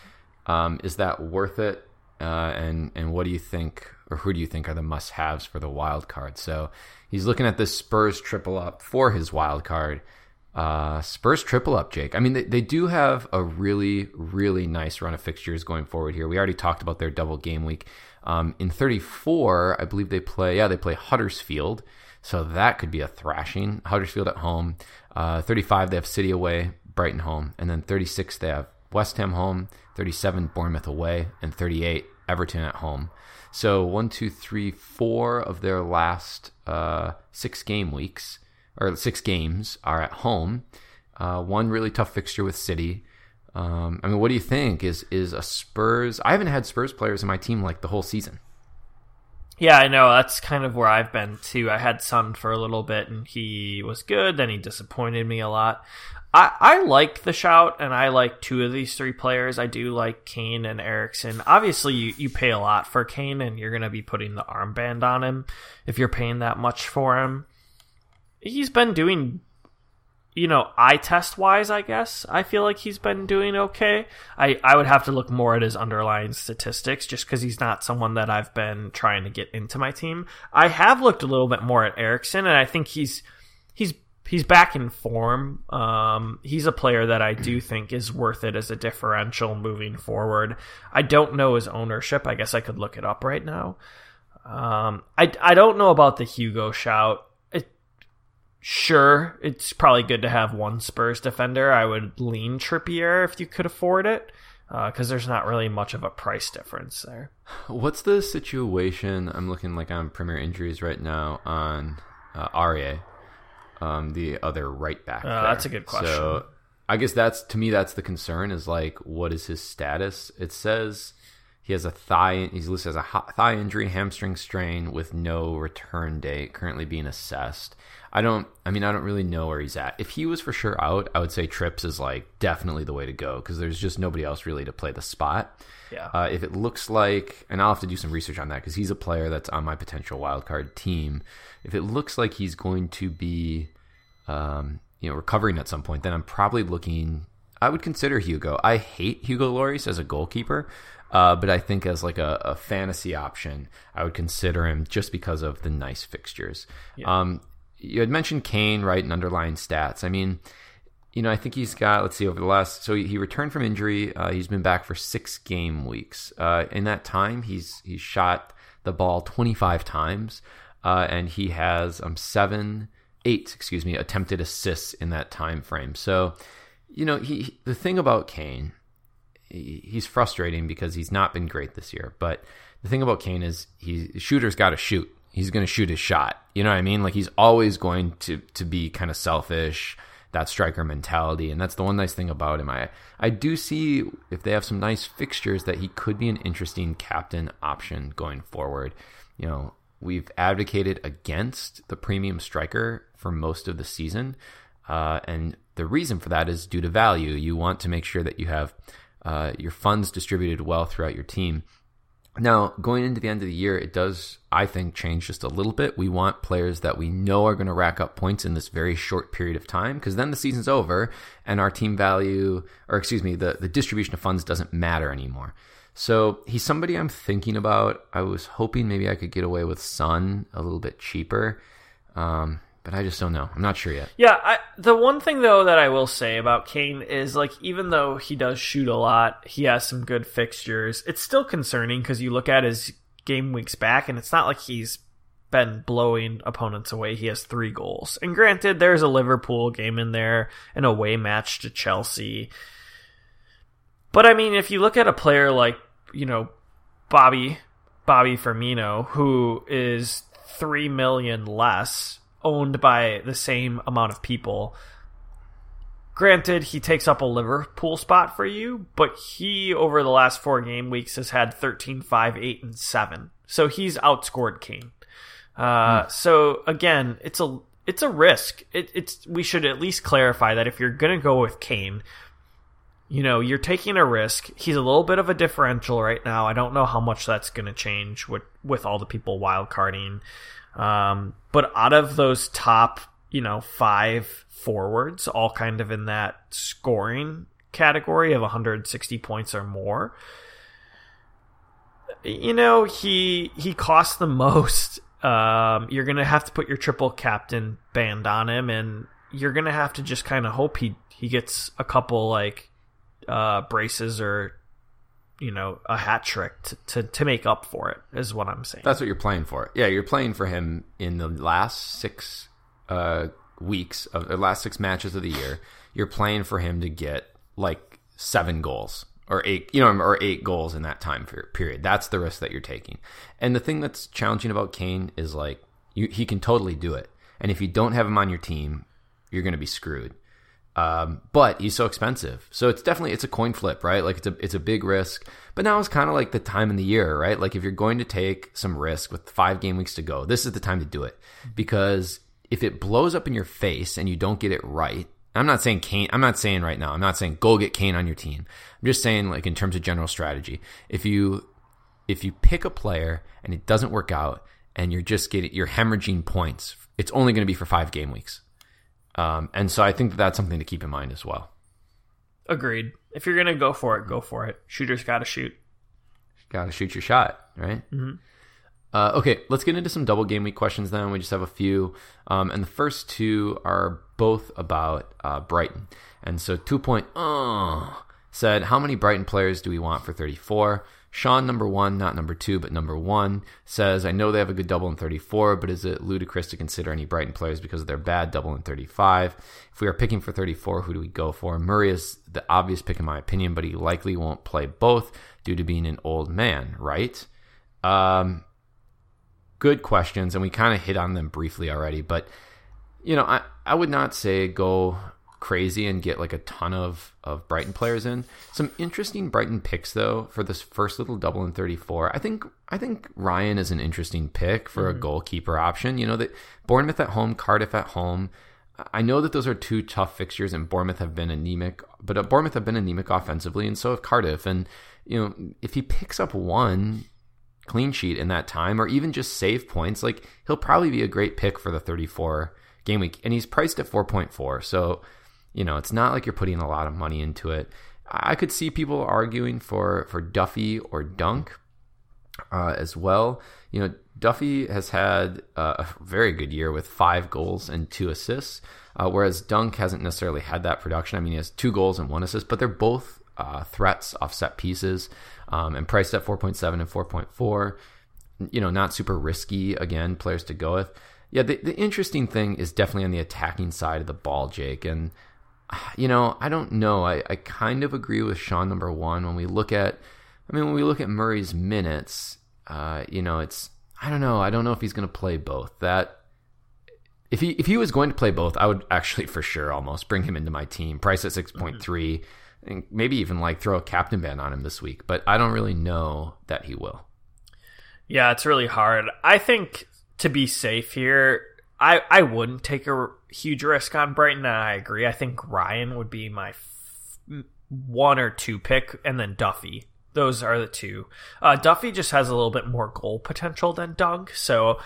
Um, is that worth it? Uh, and and what do you think, or who do you think are the must-haves for the wild card? So he's looking at this Spurs triple up for his wild card. Uh, Spurs triple up, Jake. I mean, they, they do have a really, really nice run of fixtures going forward here. We already talked about their double game week. Um, in thirty-four, I believe they play, yeah, they play Huddersfield. So that could be a thrashing. Huddersfield at home. Uh, thirty-five, they have City away, Brighton home. And then thirty-six, they have West Ham home, thirty-seven, Bournemouth away, and thirty-eight, Everton at home. So one, two, three, four of their last uh, six game weeks, or six games, are at home. Uh, one really tough fixture with City. Um, I mean, what do you think? Is is a Spurs... I haven't had Spurs players in my team like the whole season. Yeah, I know. That's kind of where I've been too. I had Son for a little bit, and he was good. Then he disappointed me a lot. I, I like the shout, and I like two of these three players. I do like Kane and Eriksson. Obviously, you, you pay a lot for Kane, and you're going to be putting the armband on him if you're paying that much for him. He's been doing, you know, eye test-wise, I guess. I feel like he's been doing okay. I, I would have to look more at his underlying statistics just because he's not someone that I've been trying to get into my team. I have looked a little bit more at Eriksson, and I think he's he's... He's back in form. Um, he's a player that I do think is worth it as a differential moving forward. I don't know his ownership. I guess I could look it up right now. Um, I, I don't know about the Hugo shout. It, sure, it's probably good to have one Spurs defender. I would lean Trippier if you could afford it, because uh, there's not really much of a price difference there. What's the situation? I'm looking like I'm Premier Injuries right now on uh, Aurier. Um, the other right back. Uh, that's a good question. So I guess that's, to me, that's the concern is like, what is his status? It says he has a thigh, he's listed as a thigh injury, hamstring strain with no return date, currently being assessed. I don't, I mean, I don't really know where he's at. If he was for sure out, I would say Trips is like definitely the way to go because there's just nobody else really to play the spot. Yeah. Uh, if it looks like, and I'll have to do some research on that because he's a player that's on my potential wildcard team. If it looks like he's going to be, um, you know, recovering at some point, then I'm probably looking, I would consider Hugo. I hate Hugo Lloris as a goalkeeper, uh, but I think as like a, a fantasy option, I would consider him just because of the nice fixtures. Yeah. Um, you had mentioned Kane, right, and underlying stats. I mean, you know, I think he's got, let's see, over the last, so he returned from injury. Uh, he's been back for six game weeks. Uh, in that time, he's he's shot the ball twenty-five times, uh, and he has um seven, eight, excuse me, attempted assists in that time frame. So, you know, he the thing about Kane, he, he's frustrating because he's not been great this year. But the thing about Kane is he shooter's got to shoot. He's going to shoot his shot. You know what I mean? Like he's always going to, to be kind of selfish, that striker mentality. And that's the one nice thing about him. I, I do see if they have some nice fixtures that he could be an interesting captain option going forward. You know, we've advocated against the premium striker for most of the season. Uh, and the reason for that is due to value. You want to make sure that you have uh, your funds distributed well throughout your team. Now, going into the end of the year, it does, I think, change just a little bit. We want players that we know are going to rack up points in this very short period of time, because then the season's over and our team value, or excuse me, the, the distribution of funds doesn't matter anymore. So he's somebody I'm thinking about. I was hoping maybe I could get away with Son a little bit cheaper, um, but I just don't know. I'm not sure yet. Yeah, I, the one thing, though, that I will say about Kane is, like, even though he does shoot a lot, he has some good fixtures, it's still concerning because you look at his game weeks back, and it's not like he's been blowing opponents away. He has three goals. And granted, there's a Liverpool game in there, an away match to Chelsea. But, I mean, if you look at a player like, you know, Bobby, Bobby Firmino, who is three million less, owned by the same amount of people. Granted, he takes up a Liverpool spot for you, but he over the last four game weeks has had thirteen, five, eight, and seven. So he's outscored Kane. Uh, mm. So again, it's a it's a risk. It, it's we should at least clarify that if you're gonna go with Kane, you know, you're taking a risk. He's a little bit of a differential right now. I don't know how much that's going to change with, with all the people wildcarding. Um, but out of those top, you know, five forwards, all kind of in that scoring category of one hundred sixty points or more, you know, he he costs the most. Um, you're going to have to put your triple captain band on him, and you're going to have to just kind of hope he, he gets a couple, like, Uh, braces or, you know, a hat trick to, to to make up for it is what I'm saying. That's what you're playing for. Yeah, you're playing for him in the last six uh, weeks of the last six matches of the year. You're playing for him to get like seven goals or eight, you know, or eight goals in that time period. That's the risk that you're taking. And the thing that's challenging about Kane is like you, he can totally do it. And if you don't have him on your team, you're going to be screwed. Um, but he's so expensive. So it's definitely, it's a coin flip, right? Like it's a, it's a big risk, but now it's kind of like the time in the year, right? Like if you're going to take some risk with five game weeks to go, this is the time to do it, because if it blows up in your face and you don't get it right, I'm not saying Kane, I'm not saying right now, I'm not saying go get Kane on your team. I'm just saying like in terms of general strategy, if you, if you pick a player and it doesn't work out and you're just getting, you're hemorrhaging points, it's only going to be for five game weeks. Um, and so I think that that's something to keep in mind as well. Agreed. If you're going to go for it, go for it. Shooters got to shoot. Got to shoot your shot, right? Mm-hmm. Uh, okay, let's get into some double game week questions then. We just have a few. Um, and the first two are both about uh, Brighton. And so two point oh said, how many Brighton players do we want for thirty-four? Sean, number one, not number two, but number one, says, I know they have a good double in thirty-four, but is it ludicrous to consider any Brighton players because of their bad double in thirty-five? If we are picking for thirty-four, who do we go for? Murray is the obvious pick in my opinion, but he likely won't play both due to being an old man, right? Um, good questions, and we kind of hit on them briefly already, but you know, I, I would not say go crazy and get like a ton of of Brighton players in. Some interesting Brighton picks though for this first little double in thirty-four. I think I think Ryan is an interesting pick for mm-hmm. a goalkeeper option. You know that Bournemouth at home, Cardiff at home. I know that those are two tough fixtures, and Bournemouth have been anemic, but Bournemouth have been anemic offensively, and so have Cardiff. And you know if he picks up one clean sheet in that time, or even just save points, like he'll probably be a great pick for the thirty-four game week. And he's priced at four point four, so. You know, it's not like you're putting a lot of money into it. I could see people arguing for, for Duffy or Dunk uh, as well. You know, Duffy has had a very good year with five goals and two assists, uh, whereas Dunk hasn't necessarily had that production. I mean, he has two goals and one assist, but they're both uh, threats off set pieces um, and priced at four point seven and four point four. You know, not super risky, again, players to go with. Yeah, the, the interesting thing is definitely on the attacking side of the ball, Jake, and you know, I don't know. I, I kind of agree with Sean number one. When we look at, I mean, when we look at Murray's minutes, uh, you know, it's, I don't know. I don't know if he's going to play both. That if he, if he was going to play both, I would actually for sure almost bring him into my team. Price at six point three mm-hmm. and maybe even like throw a captain ban on him this week, but I don't really know that he will. Yeah, it's really hard. I think to be safe here, I, I wouldn't take a huge risk on Brighton. I agree. I think Ryan would be my f- one or two pick, and then Duffy. those are the two. Uh, Duffy just has a little bit more goal potential than Dunk, so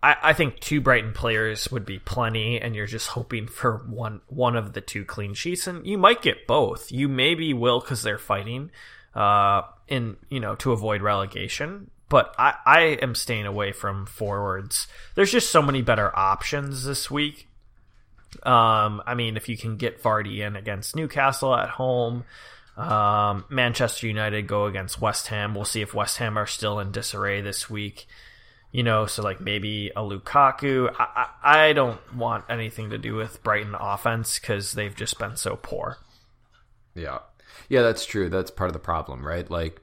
I, I think two Brighton players would be plenty, and you're just hoping for one one of the two clean sheets, and you might get both. You maybe will because they're fighting uh, in you know to avoid relegation. But I, I am staying away from forwards. There's just so many better options this week. Um, I mean, if you can get Vardy in against Newcastle at home, um, Manchester United go against West Ham. We'll see if West Ham are still in disarray this week. You know, so like maybe a Lukaku. I, I, I don't want anything to do with Brighton offense because they've just been so poor. Yeah. Yeah, that's true. That's part of the problem, right? Like,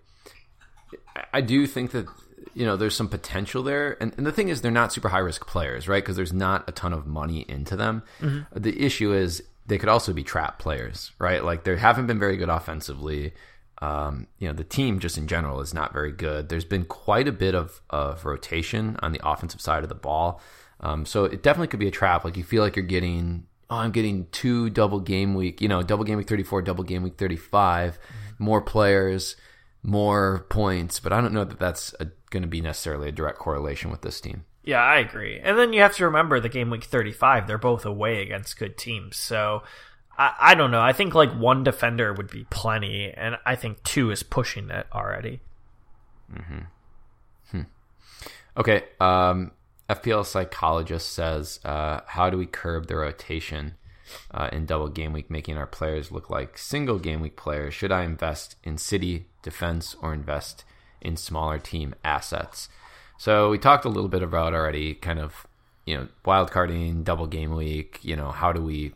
I do think that, you know, there's some potential there. And, and the thing is, they're not super high-risk players, right? Because there's not a ton of money into them. Mm-hmm. The issue is they could also be trap players, right? Like, they haven't been very good offensively. Um, you know, the team just in general is not very good. There's been quite a bit of, of rotation on the offensive side of the ball. Um, so it definitely could be a trap. Like, you feel like you're getting... oh, I'm getting two double game week, you know, double game week thirty-four, double game week thirty-five, mm-hmm. more players... more points, but I don't know that that's going to be necessarily a direct correlation with this team. Yeah, I agree. And then you have to remember the game week thirty-five, they're both away against good teams. So I, I don't know. I think like one defender would be plenty, and I think two is pushing it already. Mm-hmm. Hmm. Okay. Um, F P L Psychologist says, uh, how do we curb the rotation? Uh, in double game week, making our players look like single game week players. Should I invest in City defense or invest in smaller team assets? So we talked a little bit about already, kind of, you know, wildcarding, double game week. You know, how do we,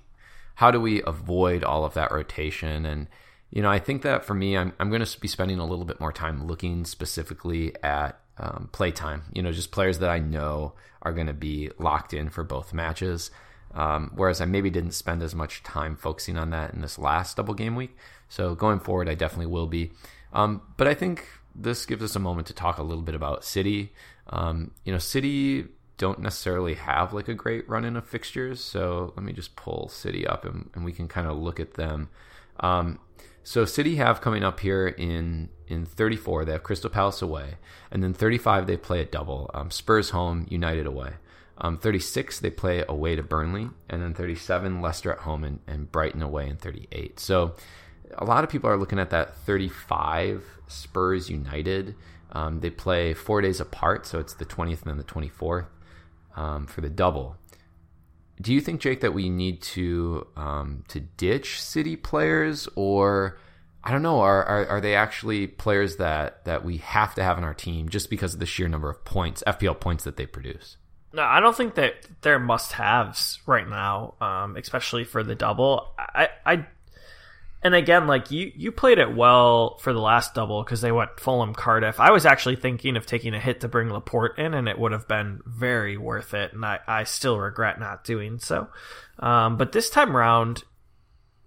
how do we avoid all of that rotation? And you know, I think that for me, I'm I'm going to be spending a little bit more time looking specifically at um, play time. You know, just players that I know are going to be locked in for both matches. Um, whereas I maybe didn't spend as much time focusing on that in this last double game week. So going forward, I definitely will be. Um, but I think this gives us a moment to talk a little bit about City. Um, you know, City don't necessarily have like a great run-in of fixtures. So let me just pull City up and, and we can kind of look at them. Um, so City have coming up here in in thirty-four, they have Crystal Palace away. And then thirty-five, they play a double. Um, Spurs home, United away. Um, thirty-six, they play away to Burnley, and then thirty-seven, Leicester at home, and, and Brighton away in thirty-eight. So a lot of people are looking at that thirty-five Spurs United. Um, they play four days apart, so it's the twentieth and then the twenty-fourth um, for the double. Do you think, Jake, that we need to um, to ditch City players, or I don't know, are, are are they actually players that that we have to have in our team just because of the sheer number of points, F P L points that they produce? No, I don't think that they're must-haves right now, um, especially for the double. I, I, and again, like you, you played it well for the last double because they went Fulham Cardiff. I was actually thinking of taking a hit to bring Laporte in, and it would have been very worth it, and I, I still regret not doing so. Um, but this time around,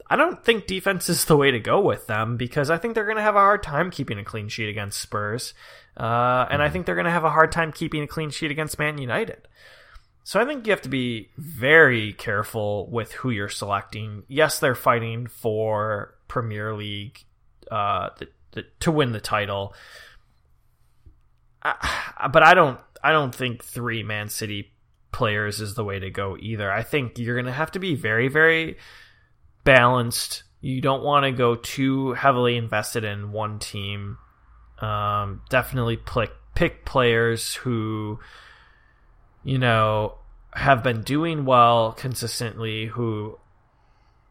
I don't think defense is the way to go with them because I think they're going to have a hard time keeping a clean sheet against Spurs. Uh, and I think they're going to have a hard time keeping a clean sheet against Man United. So I think you have to be very careful with who you're selecting. Yes, they're fighting for Premier League uh, the, the, to win the title. I, but I don't I don't think three Man City players is the way to go either. I think you're going to have to be very, very balanced. You don't want to go too heavily invested in one team. Um, definitely pick, pick players who, you know, have been doing well consistently, who,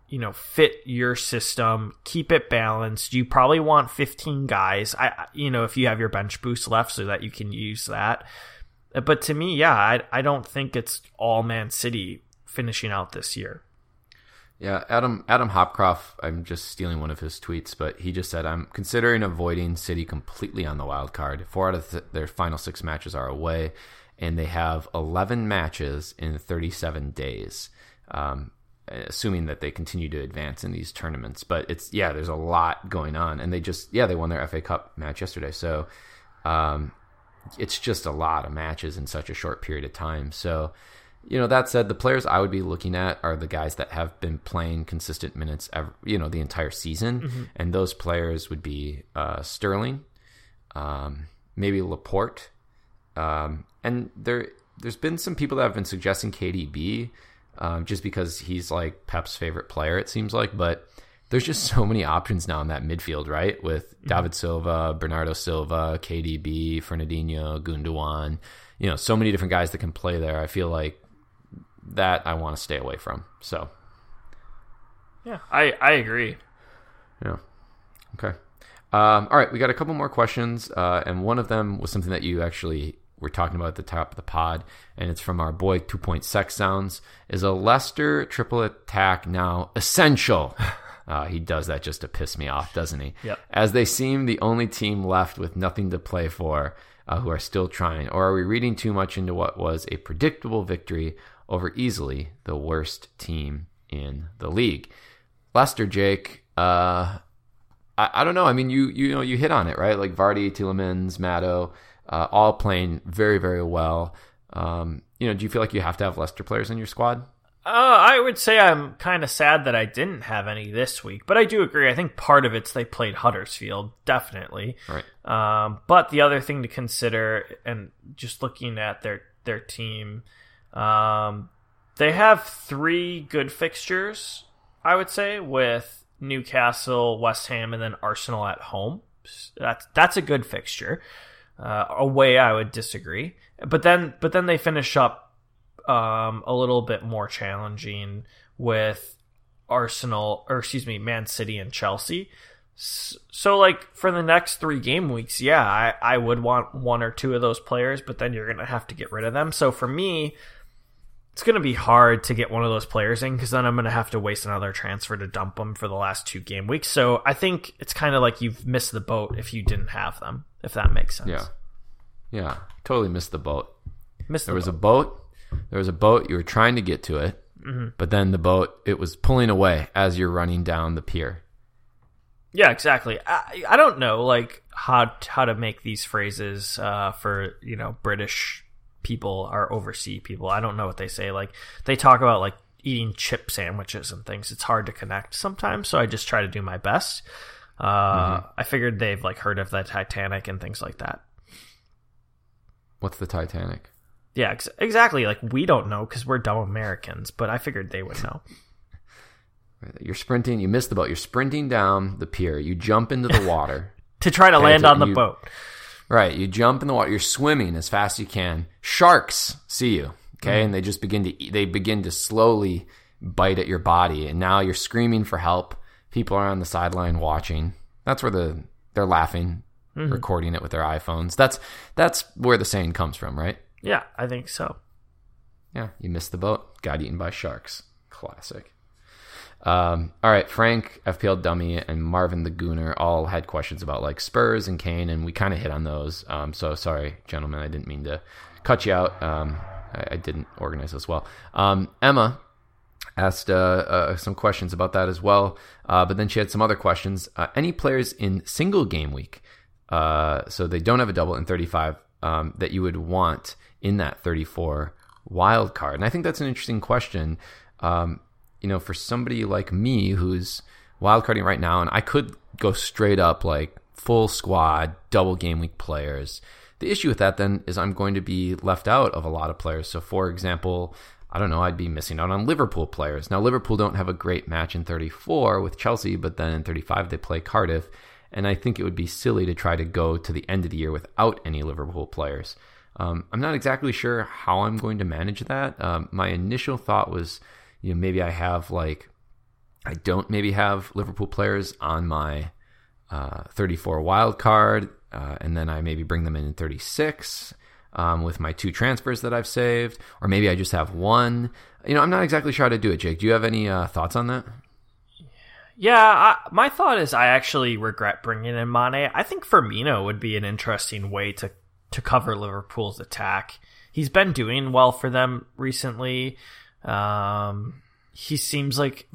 you know, fit your system, keep it balanced. You probably want fifteen guys, I, you know, if you have your bench boost left so that you can use that. But to me, yeah, I, I don't think it's all Man City finishing out this year. Yeah, Adam Adam Hopcroft, I'm just stealing one of his tweets, but he just said, I'm considering avoiding City completely on the wild card. Four out of th- their final six matches are away, and they have eleven matches in thirty-seven days, um, assuming that they continue to advance in these tournaments. But, it's yeah, there's a lot going on, and they just, yeah, they won their F A Cup match yesterday. So um, it's just a lot of matches in such a short period of time. So You know, that said, the players I would be looking at are the guys that have been playing consistent minutes, every, you know, the entire season. Mm-hmm. And those players would be uh, Sterling, um, maybe Laporte. Um, and there, there's been some people that have been suggesting K D B um, just because he's like Pep's favorite player, it seems like. But there's just so many options now in that midfield, right? With mm-hmm. David Silva, Bernardo Silva, K D B, Fernandinho, Gundogan. You know, so many different guys that can play there. I feel like that I want to stay away from. So yeah, I, I agree. Yeah. Okay. Um, all right. We got a couple more questions. Uh, and one of them was something that you actually were talking about at the top of the pod. And it's from our boy two point Sex Sounds. Is a Leicester triple attack now essential? Uh, he does that just to piss me off, doesn't he? Yep. As they seem the only team left with nothing to play for, uh, who are still trying, or are we reading too much into what was a predictable victory over easily the worst team in the league? Leicester, Jake, uh, I, I don't know. I mean, you you know, you hit on it, right? Like Vardy, Tielemans, Maddow, uh, all playing very, very well. Um, you know, do you feel like you have to have Leicester players in your squad? Uh, I would say I'm kind of sad that I didn't have any this week, but I do agree. I think part of it's they played Huddersfield, definitely. Right. Um, but the other thing to consider, and just looking at their, their team... Um, they have three good fixtures, I would say, with Newcastle, West Ham, and then Arsenal at home. That's that's a good fixture. Uh, away, I would disagree, but then but then they finish up um a little bit more challenging with Arsenal, or excuse me, Man City and Chelsea. So, like, for the next three game weeks, yeah, I I would want one or two of those players, but then you're gonna have to get rid of them. So for me, it's going to be hard to get one of those players in because then I'm going to have to waste another transfer to dump them for the last two game weeks. So I think it's kind of like you've missed the boat if you didn't have them, if that makes sense. Yeah, yeah, totally missed the boat. Missed there the was boat. a boat. There was a boat. You were trying to get to it, mm-hmm. but then the boat, it was pulling away as you're running down the pier. Yeah, exactly. I, I don't know like how how to make these phrases uh, for, you know, British people are overseas people. I don't know what they say. Like they talk about like eating chip sandwiches and things. It's hard to connect sometimes, so I just try to do my best. Uh, mm-hmm. I figured they've like heard of the Titanic and things like that. What's the Titanic? Yeah, ex- exactly. Like we don't know because we're dumb Americans, but I figured they would know. You're sprinting. You miss the boat. You're sprinting down the pier. You jump into the water to try to land on the boat. Right, you jump in the water. You're swimming as fast as you can. Sharks see you, okay, mm. and they just begin to they begin to slowly bite at your body. And now you're screaming for help. People are on the sideline watching. That's where the they're laughing, mm-hmm. recording it with their iPhones. That's that's where the saying comes from, right? Yeah, I think so. Yeah, you missed the boat. Got eaten by sharks. Classic. Um, all right, Frank, F P L Dummy, and Marvin the Gooner all had questions about like Spurs and Kane, and we kind of hit on those. Um, so sorry, gentlemen, I didn't mean to cut you out. Um, I, I didn't organize this well. Um, Emma asked uh, uh, some questions about that as well, uh, but then she had some other questions. Uh, any players in single game week, uh, so they don't have a double in thirty-five, um, that you would want in that thirty-four wild card? And I think that's an interesting question. Um, You know, for somebody like me who's wildcarding right now, and I could go straight up like full squad, double game week players. The issue with that then is I'm going to be left out of a lot of players. So, for example, I don't know, I'd be missing out on Liverpool players. Now, Liverpool don't have a great match in thirty-four with Chelsea, but then in thirty-five they play Cardiff. And I think it would be silly to try to go to the end of the year without any Liverpool players. Um, I'm not exactly sure how I'm going to manage that. Um, my initial thought was... You know, maybe I have like, I don't maybe have Liverpool players on my uh, thirty-four wild card, uh, and then I maybe bring them in in thirty-six um, with my two transfers that I've saved, or maybe I just have one. You know, I'm not exactly sure how to do it, Jake. Do you have any uh, thoughts on that? Yeah, I, my thought is I actually regret bringing in Mane. I think Firmino would be an interesting way to, to cover Liverpool's attack. He's been doing well for them recently. Um, he seems like,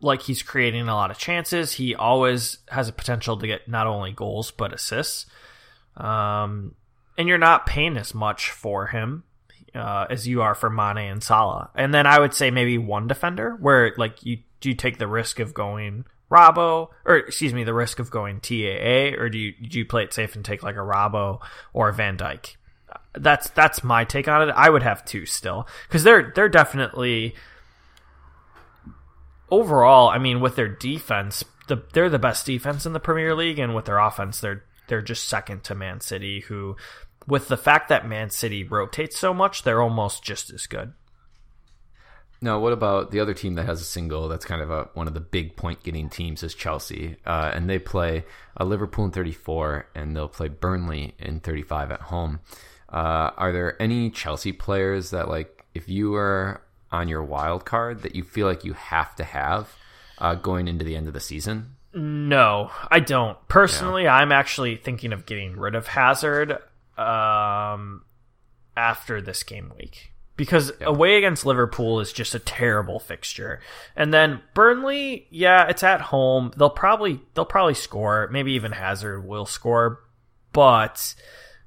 like he's creating a lot of chances. He always has a potential to get not only goals, but assists. Um, and you're not paying as much for him. uh, as you are for Mane and Salah. And then I would say maybe one defender where like you you take the risk of going Rabo, or excuse me, the risk of going T A A, or do you do you play it safe and take like a Rabo or a Van Dijk? That's that's my take on it. I would have two still because they're they're definitely overall. I mean, with their defense, the, they're the best defense in the Premier League, and with their offense, they're they're just second to Man City. Who, with the fact that Man City rotates so much, they're almost just as good. Now, what about the other team that has a single that's kind of a, one of the big point-getting teams is Chelsea, uh, and they play uh, Liverpool in thirty-four, and they'll play Burnley in thirty-five at home. Uh, are there any Chelsea players that, like, if you are on your wild card, that you feel like you have to have uh, going into the end of the season? No, I don't. Personally, yeah. I'm actually thinking of getting rid of Hazard um, after this game week. Because yep. away against Liverpool is just a terrible fixture, and then Burnley, yeah, it's at home. They'll probably they'll probably score. Maybe even Hazard will score, but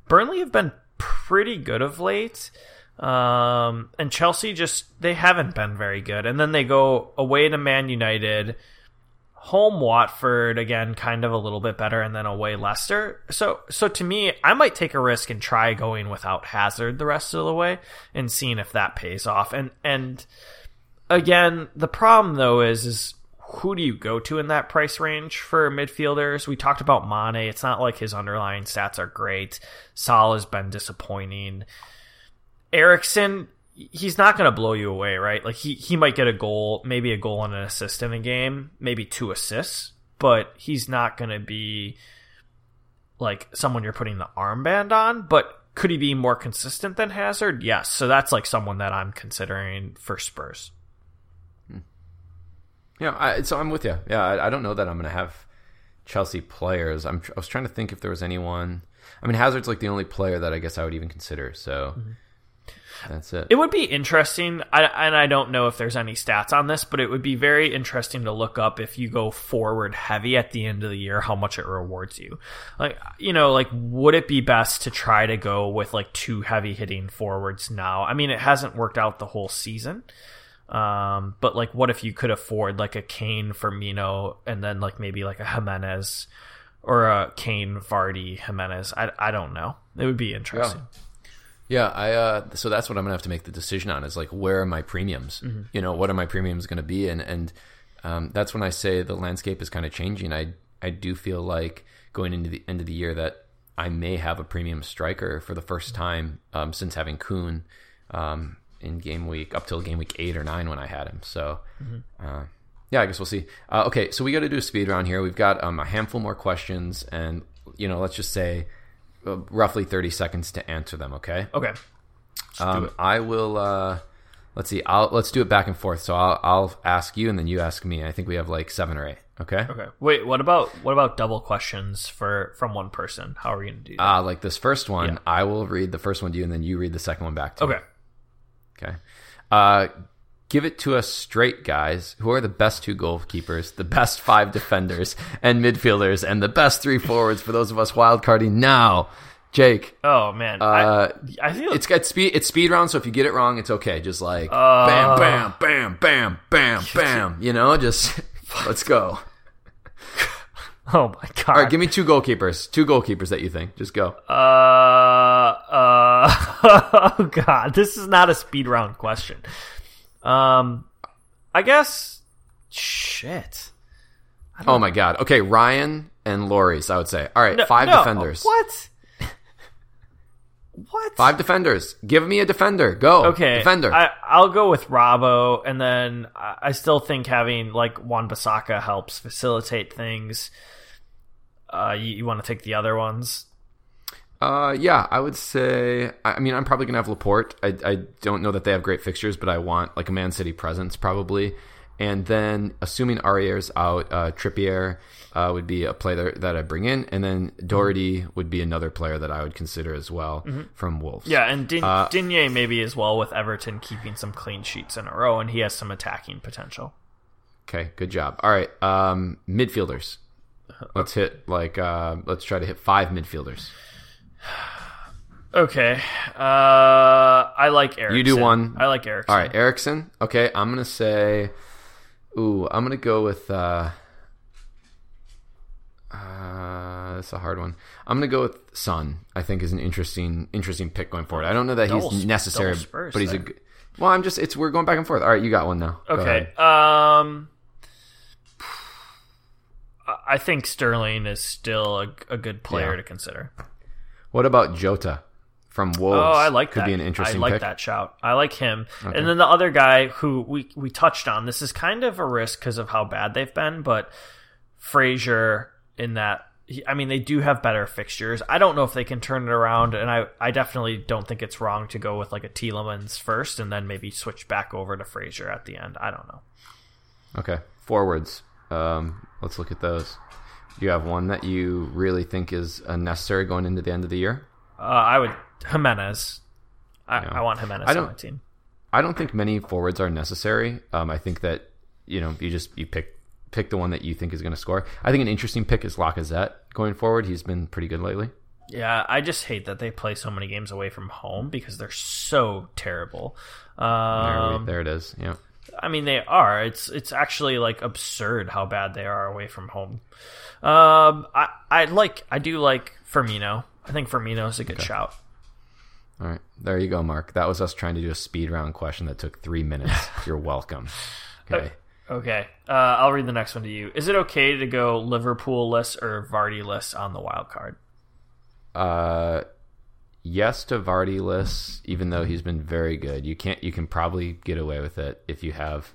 Burnley have been pretty good of late, um, and Chelsea just they haven't been very good. And then they go away to Man United, home Watford again, kind of a little bit better, and then away Leicester. So, so to me, I might take a risk and try going without Hazard the rest of the way and seeing if that pays off. And and again, the problem though is is who do you go to in that price range for midfielders? We talked about Mane. It's not like his underlying stats are great. Salah's been disappointing. Eriksen, he's not going to blow you away, right? Like he, he might get a goal, maybe a goal and an assist in a game, maybe two assists, but he's not going to be like someone you're putting the armband on. But could he be more consistent than Hazard? Yes. So that's like someone that I'm considering for Spurs. Yeah. I, so I'm with you. Yeah. I, I don't know that I'm going to have Chelsea players. I'm, I was trying to think if there was anyone. I mean, Hazard's like the only player that I guess I would even consider. So mm-hmm. That's it. It would be interesting, I, and I don't know if there's any stats on this, but it would be very interesting to look up if you go forward heavy at the end of the year, how much it rewards you. Like, you know, like would it be best to try to go with like two heavy hitting forwards now? I mean, it hasn't worked out the whole season, um, but like, what if you could afford like a Kane, Firmino, and then like maybe like a Jimenez or a Kane, Vardy, Jimenez? I I don't know. It would be interesting. Yeah. Yeah, I. Uh, so that's what I'm gonna have to make the decision on is like, where are my premiums? Mm-hmm. You know, what are my premiums gonna be? And and um, that's when I say the landscape is kind of changing. I I do feel like going into the end of the year that I may have a premium striker for the first time um, since having Kuhn um, in game week up till game week eight or nine when I had him. So mm-hmm. uh, yeah, I guess we'll see. Uh, okay, so we got to do a speed round here. We've got um, a handful more questions, and you know, let's just say roughly thirty seconds to answer them. Okay. Okay. Um, I will, uh, let's see. I'll, let's do it back and forth. So I'll, I'll ask you and then you ask me. I think we have like seven or eight. Okay. Okay. Wait, what about, what about double questions for, from one person? How are we going to do that? Uh, like this first one, yeah. I will read the first one to you and then you read the second one back to me. Okay. Okay. Uh, give it to us straight, guys. Who are the best two goalkeepers, the best five defenders and midfielders, and the best three forwards for those of us wildcarding now? Jake. Oh, man. Uh, I, I feel it's got speed. It's speed round, so if you get it wrong, it's okay. Just like uh, bam, bam, bam, bam, bam, bam. You know, just let's go. Oh, my God. All right, give me two goalkeepers. Two goalkeepers that you think. Just go. Uh, uh, oh, God. This is not a speed round question. Um, I guess, shit. I don't oh my know. God. Okay. Ryan and Loris, I would say. All right. No, five no. defenders. What? What? Five defenders. Give me a defender. Go. Okay. Defender. I, I'll go with Rabo. And then I still think having like Juan Bissaka helps facilitate things. Uh, you, you want to take the other ones? Uh, yeah, I would say, I mean, I'm probably going to have Laporte. I, I don't know that they have great fixtures, but I want like a Man City presence probably. And then assuming Arriere's out, uh, Trippier uh, would be a player that I bring in. And then Doherty would be another player that I would consider as well mm-hmm. from Wolves. Yeah, and Din- uh, Digne maybe as well with Everton keeping some clean sheets in a row, and he has some attacking potential. Okay, good job. All right, um, midfielders. Let's hit like, uh, let's try to hit five midfielders. Okay. Uh, I like Ericsson. You do one. I like Ericsson. All right, Ericsson. Okay, I'm going to say... Ooh, I'm going to go with... Uh, uh, that's a hard one. I'm going to go with Son, I think, is an interesting interesting pick going forward. I don't know that double, he's necessary, but he's there. a... Well, I'm just... it's We're going back and forth. All right, you got one now. Okay. Um, I think Sterling is still a, a good player yeah. to consider. What about Jota? From Wolves. Oh, I like Could that. Could be an interesting I like pick. that shout. I like him. Okay. And then the other guy who we, we touched on, this is kind of a risk because of how bad they've been, but Fraser in that, he, I mean, they do have better fixtures. I don't know if they can turn it around, and I, I definitely don't think it's wrong to go with like a Tielemans first and then maybe switch back over to Fraser at the end. I don't know. Okay. Forwards. Um, let's look at those. Do you have one that you really think is unnecessary going into the end of the year? Uh, I would... Jimenez. I, yeah. I want Jimenez I on my team. I don't think many forwards are necessary. Um, I think that, you know, you just you pick pick the one that you think is going to score. I think an interesting pick is Lacazette going forward. He's been pretty good lately. Yeah, I just hate that they play so many games away from home because they're so terrible. Um, there, there it is. Yeah. I mean, they are. It's it's actually like absurd how bad they are away from home. Um, I I like I do like Firmino. I think Firmino is a good okay. shout. All right. There you go, Mark. That was us trying to do a speed round question that took three minutes. You're welcome. Okay. Okay. Uh, I'll read the next one to you. Is it okay to go Liverpool-less or Vardy-less on the wild card? Uh, yes to Vardy-less, even though he's been very good. You can't. You can probably get away with it if you have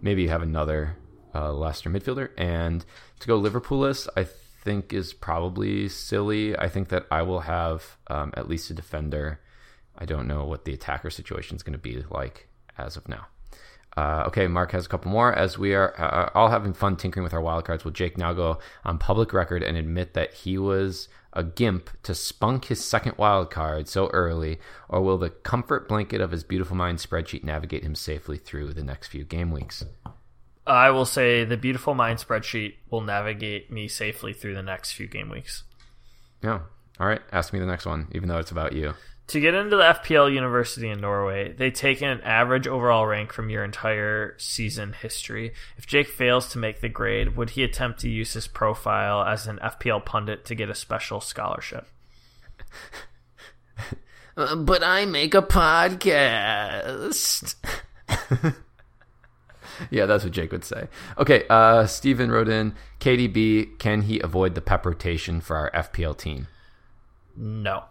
maybe you have another uh, Leicester midfielder. And to go Liverpool-less, I think... think is probably silly. I think that I will have um, at least a defender. I don't know what the attacker situation is going to be like as of now. Uh, okay, Mark has a couple more. As we are uh, all having fun tinkering with our wildcards, will Jake now go on public record and admit that he was a gimp to spunk his second wildcard so early, or will the comfort blanket of his beautiful mind spreadsheet navigate him safely through the next few game weeks? I will say the beautiful mind spreadsheet will navigate me safely through the next few game weeks. Yeah. All right. Ask me the next one, even though it's about you. To get into the F P L University in Norway, they take an average overall rank from your entire season history. If Jake fails to make the grade, would he attempt to use his profile as an F P L pundit to get a special scholarship? uh, but I make a podcast. Yeah, that's what Jake would say. Okay, uh, Steven wrote in, K D B, can he avoid the pep rotation for our F P L team? No.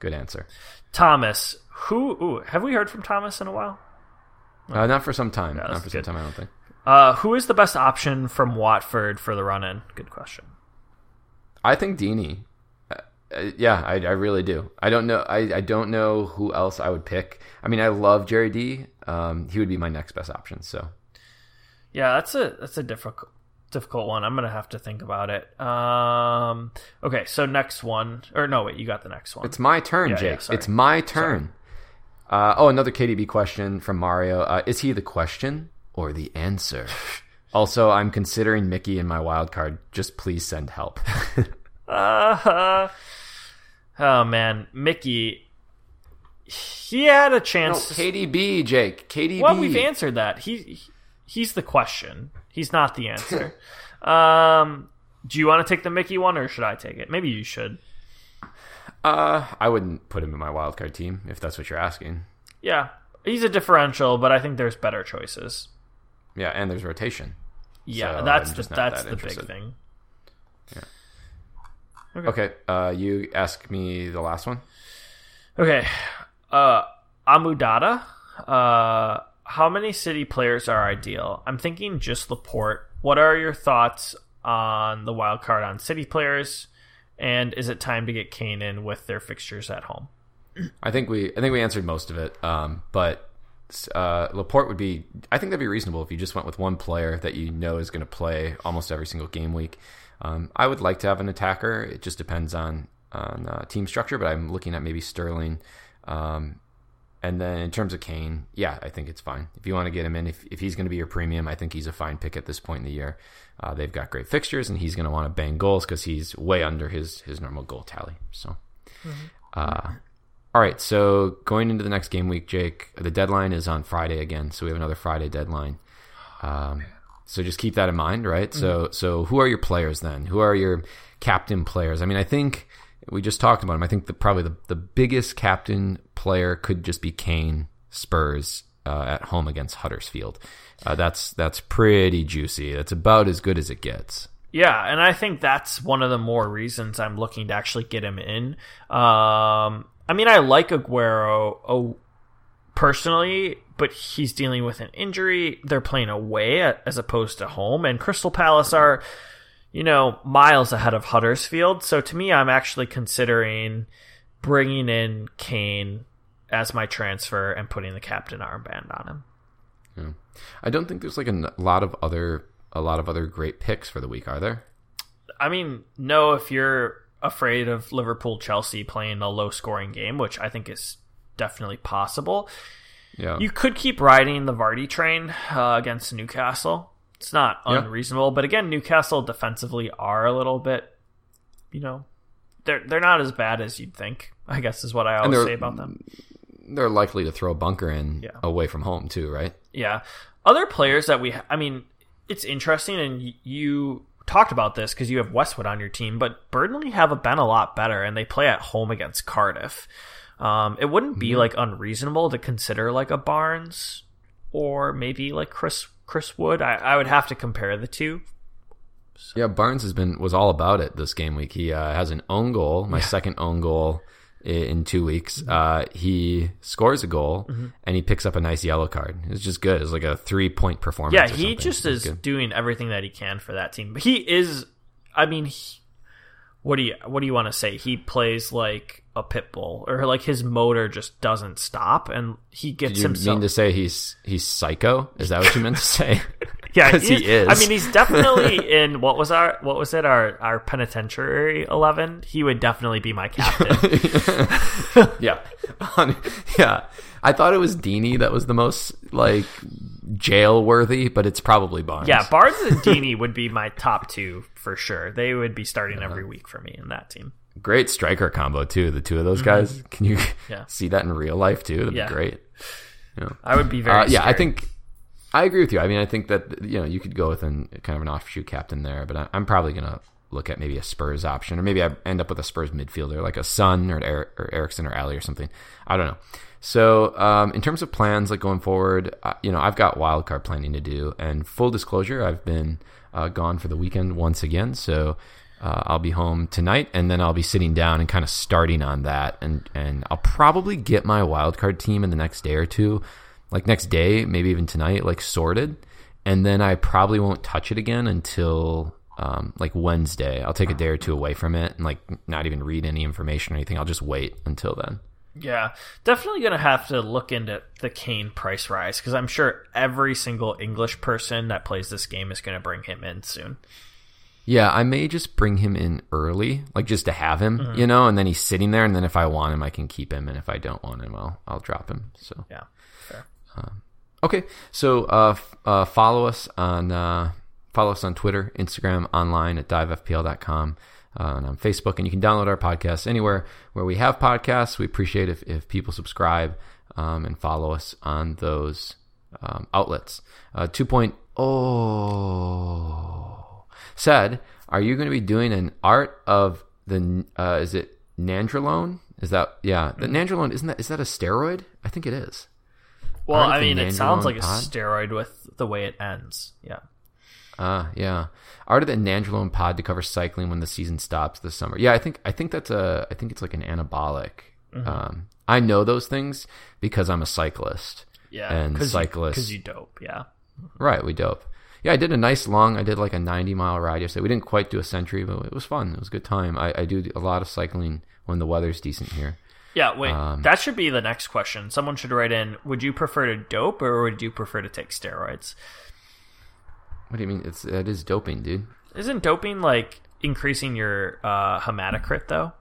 Good answer. Thomas, who... Ooh, have we heard from Thomas in a while? Okay. Uh, not for some time. Yeah, not for good. some time, I don't think. Uh, who is the best option from Watford for the run-in? Good question. I think Deeney. Uh, yeah, I, I really do. I don't know. I, I don't know who else I would pick. I mean, I love Jerry D. Um, he would be my next best option. So, yeah, that's a that's a difficult difficult one. I'm gonna have to think about it. Um, okay, so next one, or no, wait, you got the next one. It's my turn, yeah, Jake. Yeah, it's my turn. Uh, oh, another K D B question from Mario. Uh, is he the question or the answer? Also, I'm considering Mickey in my wild card. Just please send help. uh, oh man, Mickey. He had a chance. No, K D B, Jake. K D B. Well, we've answered that. He, he's the question. He's not the answer. um, do you want to take the Mickey one, or should I take it? Maybe you should. Uh, I wouldn't put him in my wildcard team if that's what you're asking. Yeah, he's a differential, but I think there's better choices. Yeah, and there's rotation. Yeah, so that's the that's that the interested. big thing. Yeah. Okay. Okay. Uh, you ask me the last one. Okay. Uh, Amudata, uh, how many City players are ideal? I'm thinking just Laporte. What are your thoughts on the wild card on City players? And is it time to get Kane in with their fixtures at home? I think we, I think we answered most of it. Um, but uh, Laporte would be, I think that'd be reasonable if you just went with one player that you know is going to play almost every single game week. Um, I would like to have an attacker. It just depends on on uh, team structure, but I'm looking at maybe Sterling. Um, and then in terms of Kane, yeah, I think it's fine. If you want to get him in, if, if he's going to be your premium, I think he's a fine pick at this point in the year. Uh, they've got great fixtures, and he's going to want to bang goals because he's way under his, his normal goal tally. So, mm-hmm. Uh, all right, so going into the next game week, Jake, the deadline is on Friday again, so we have another Friday deadline. Um, so just keep that in mind, right? Mm-hmm. So so who are your players then? Who are your captain players? I mean, I think we just talked about them. I think the, probably the, the biggest captain player could just be Kane, Spurs, uh, at home against Huddersfield. Uh, that's that's pretty juicy. That's about as good as it gets. Yeah, and I think that's one of the more reasons I'm looking to actually get him in. Um, I mean, I like Aguero oh, personally, but he's dealing with an injury. They're playing away as opposed to home, and Crystal Palace are, you know, miles ahead of Huddersfield. So to me, I'm actually considering bringing in Kane as my transfer and putting the captain armband on him. Yeah. I don't think there's like a lot of other a lot of other great picks for the week, are there? I mean, no, if you're afraid of Liverpool, Chelsea playing a low scoring game, which I think is definitely possible. Yeah. You could keep riding the Vardy train uh, against Newcastle. It's not unreasonable, yeah. But again, Newcastle defensively are a little bit, you know, they're they're not as bad as you'd think, I guess is what I always say about them. They're likely to throw a bunker in yeah. away from home too, right? Yeah. Other players that we, ha- I mean, it's interesting, and y- you talked about this because you have Westwood on your team, but Burnley have been a lot better, and they play at home against Cardiff. Um, it wouldn't be mm-hmm. like unreasonable to consider like a Barnes or maybe like Chris. Chris Wood. I, I would have to compare the two. So. Yeah, Barnes has been was all about it this game week. He uh, has an own goal, my yeah. second own goal in two weeks. Uh, he scores a goal mm-hmm. and he picks up a nice yellow card. It's just good. It's like a three point performance. Yeah, or he something. just it's is good. doing everything that he can for that team. But he is. I mean, he, what do you what do you want to say? He plays like a pit bull, or like his motor just doesn't stop, and he gets Did you himself. Mean to say he's he's psycho? Is that what you meant to say? Yeah, because he is. I mean, he's definitely in what was our what was it our our penitentiary eleven. He would definitely be my captain. yeah, yeah. I thought it was Deeney that was the most like jail worthy, but it's probably Barnes. Yeah, Barnes and Deeney would be my top two for sure. They would be starting yeah. every week for me in that team. Great striker combo too. The two of those guys. Mm-hmm. Can you yeah. see that in real life too? That'd yeah. be great. You know. I would be very. Uh, yeah, I think I agree with you. I mean, I think that you know you could go with an kind of an offshoot captain there, but I, I'm probably gonna look at maybe a Spurs option, or maybe I end up with a Spurs midfielder like a Son or er- or Erickson or Alley or something. I don't know. So um, in terms of plans, like going forward, uh, you know, I've got wildcard planning to do, and full disclosure, I've been uh, gone for the weekend once again, so. Uh, I'll be home tonight, and then I'll be sitting down and kind of starting on that, and, and I'll probably get my wildcard team in the next day or two, like next day, maybe even tonight, like sorted, and then I probably won't touch it again until um, like Wednesday. I'll take a day or two away from it and like not even read any information or anything. I'll just wait until then. Yeah, definitely going to have to look into the Kane price rise, because I'm sure every single English person that plays this game is going to bring him in soon. Yeah, I may just bring him in early, like just to have him, mm-hmm. you know, and then he's sitting there, and then if I want him, I can keep him, and if I don't want him, I'll, I'll drop him. So yeah, fair. Um, okay, so uh, f- uh, follow us on uh, follow us on Twitter, Instagram, online at dive f p l dot com, uh, and on Facebook, and you can download our podcast anywhere where we have podcasts. We appreciate if, if people subscribe um, and follow us on those um, outlets. Uh, two point oh... said, are you going to be doing an art of the, uh, is it nandrolone? Is that, yeah, the nandrolone, isn't that, is that a steroid? I think it is. Well, art I mean, it sounds like pod? a steroid with the way it ends. Yeah. Uh, yeah. Art of the nandrolone pod to cover cycling when the season stops this summer. Yeah, I think, I think that's a, I think it's like an anabolic. Mm-hmm. Um, I know those things because I'm a cyclist. Yeah. And cyclists. Because you, you dope. Yeah. Right. We dope. Yeah, I did a nice long, I did like a ninety mile ride yesterday. We didn't quite do a century, but it was fun. It was a good time. I, I do a lot of cycling when the weather's decent here. Yeah, wait, um, that should be the next question. Someone should write in, would you prefer to dope or would you prefer to take steroids? What do you mean? It's, that is doping, dude. Isn't doping like increasing your uh, hematocrit though?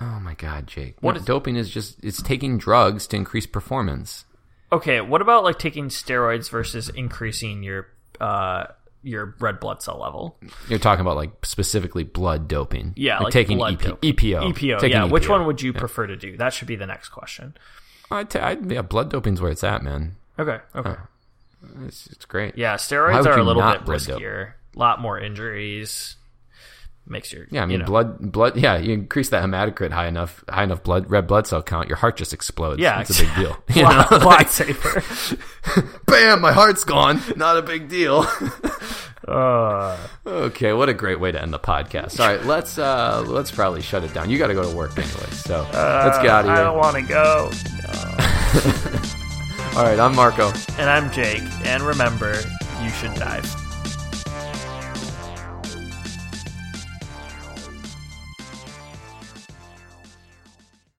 Oh my God, Jake. What no, is doping is just, it's taking drugs to increase performance. Okay, what about like taking steroids versus increasing your... Uh, your red blood cell level. You're talking about like specifically blood doping. Yeah, like, like taking E P O. E P O, yeah. Which one would you prefer to do? That should be the next question. I t- I, yeah, blood doping's where it's at, man. Okay, okay. Uh, it's, it's great. Yeah, steroids are a little bit riskier. A lot more injuries. Makes your yeah. I mean, you know. blood, blood. Yeah, you increase that hematocrit high enough, high enough blood, red blood cell count. Your heart just explodes. Yeah, it's a big deal. You know? Like, safer. Bam! My heart's gone. Not a big deal. uh, okay, what a great way to end the podcast. All right, let's uh, let's probably shut it down. You got to go to work anyway, so uh, let's get out of here. I don't want to go. No. All right, I'm Marco, and I'm Jake, and remember, you should dive.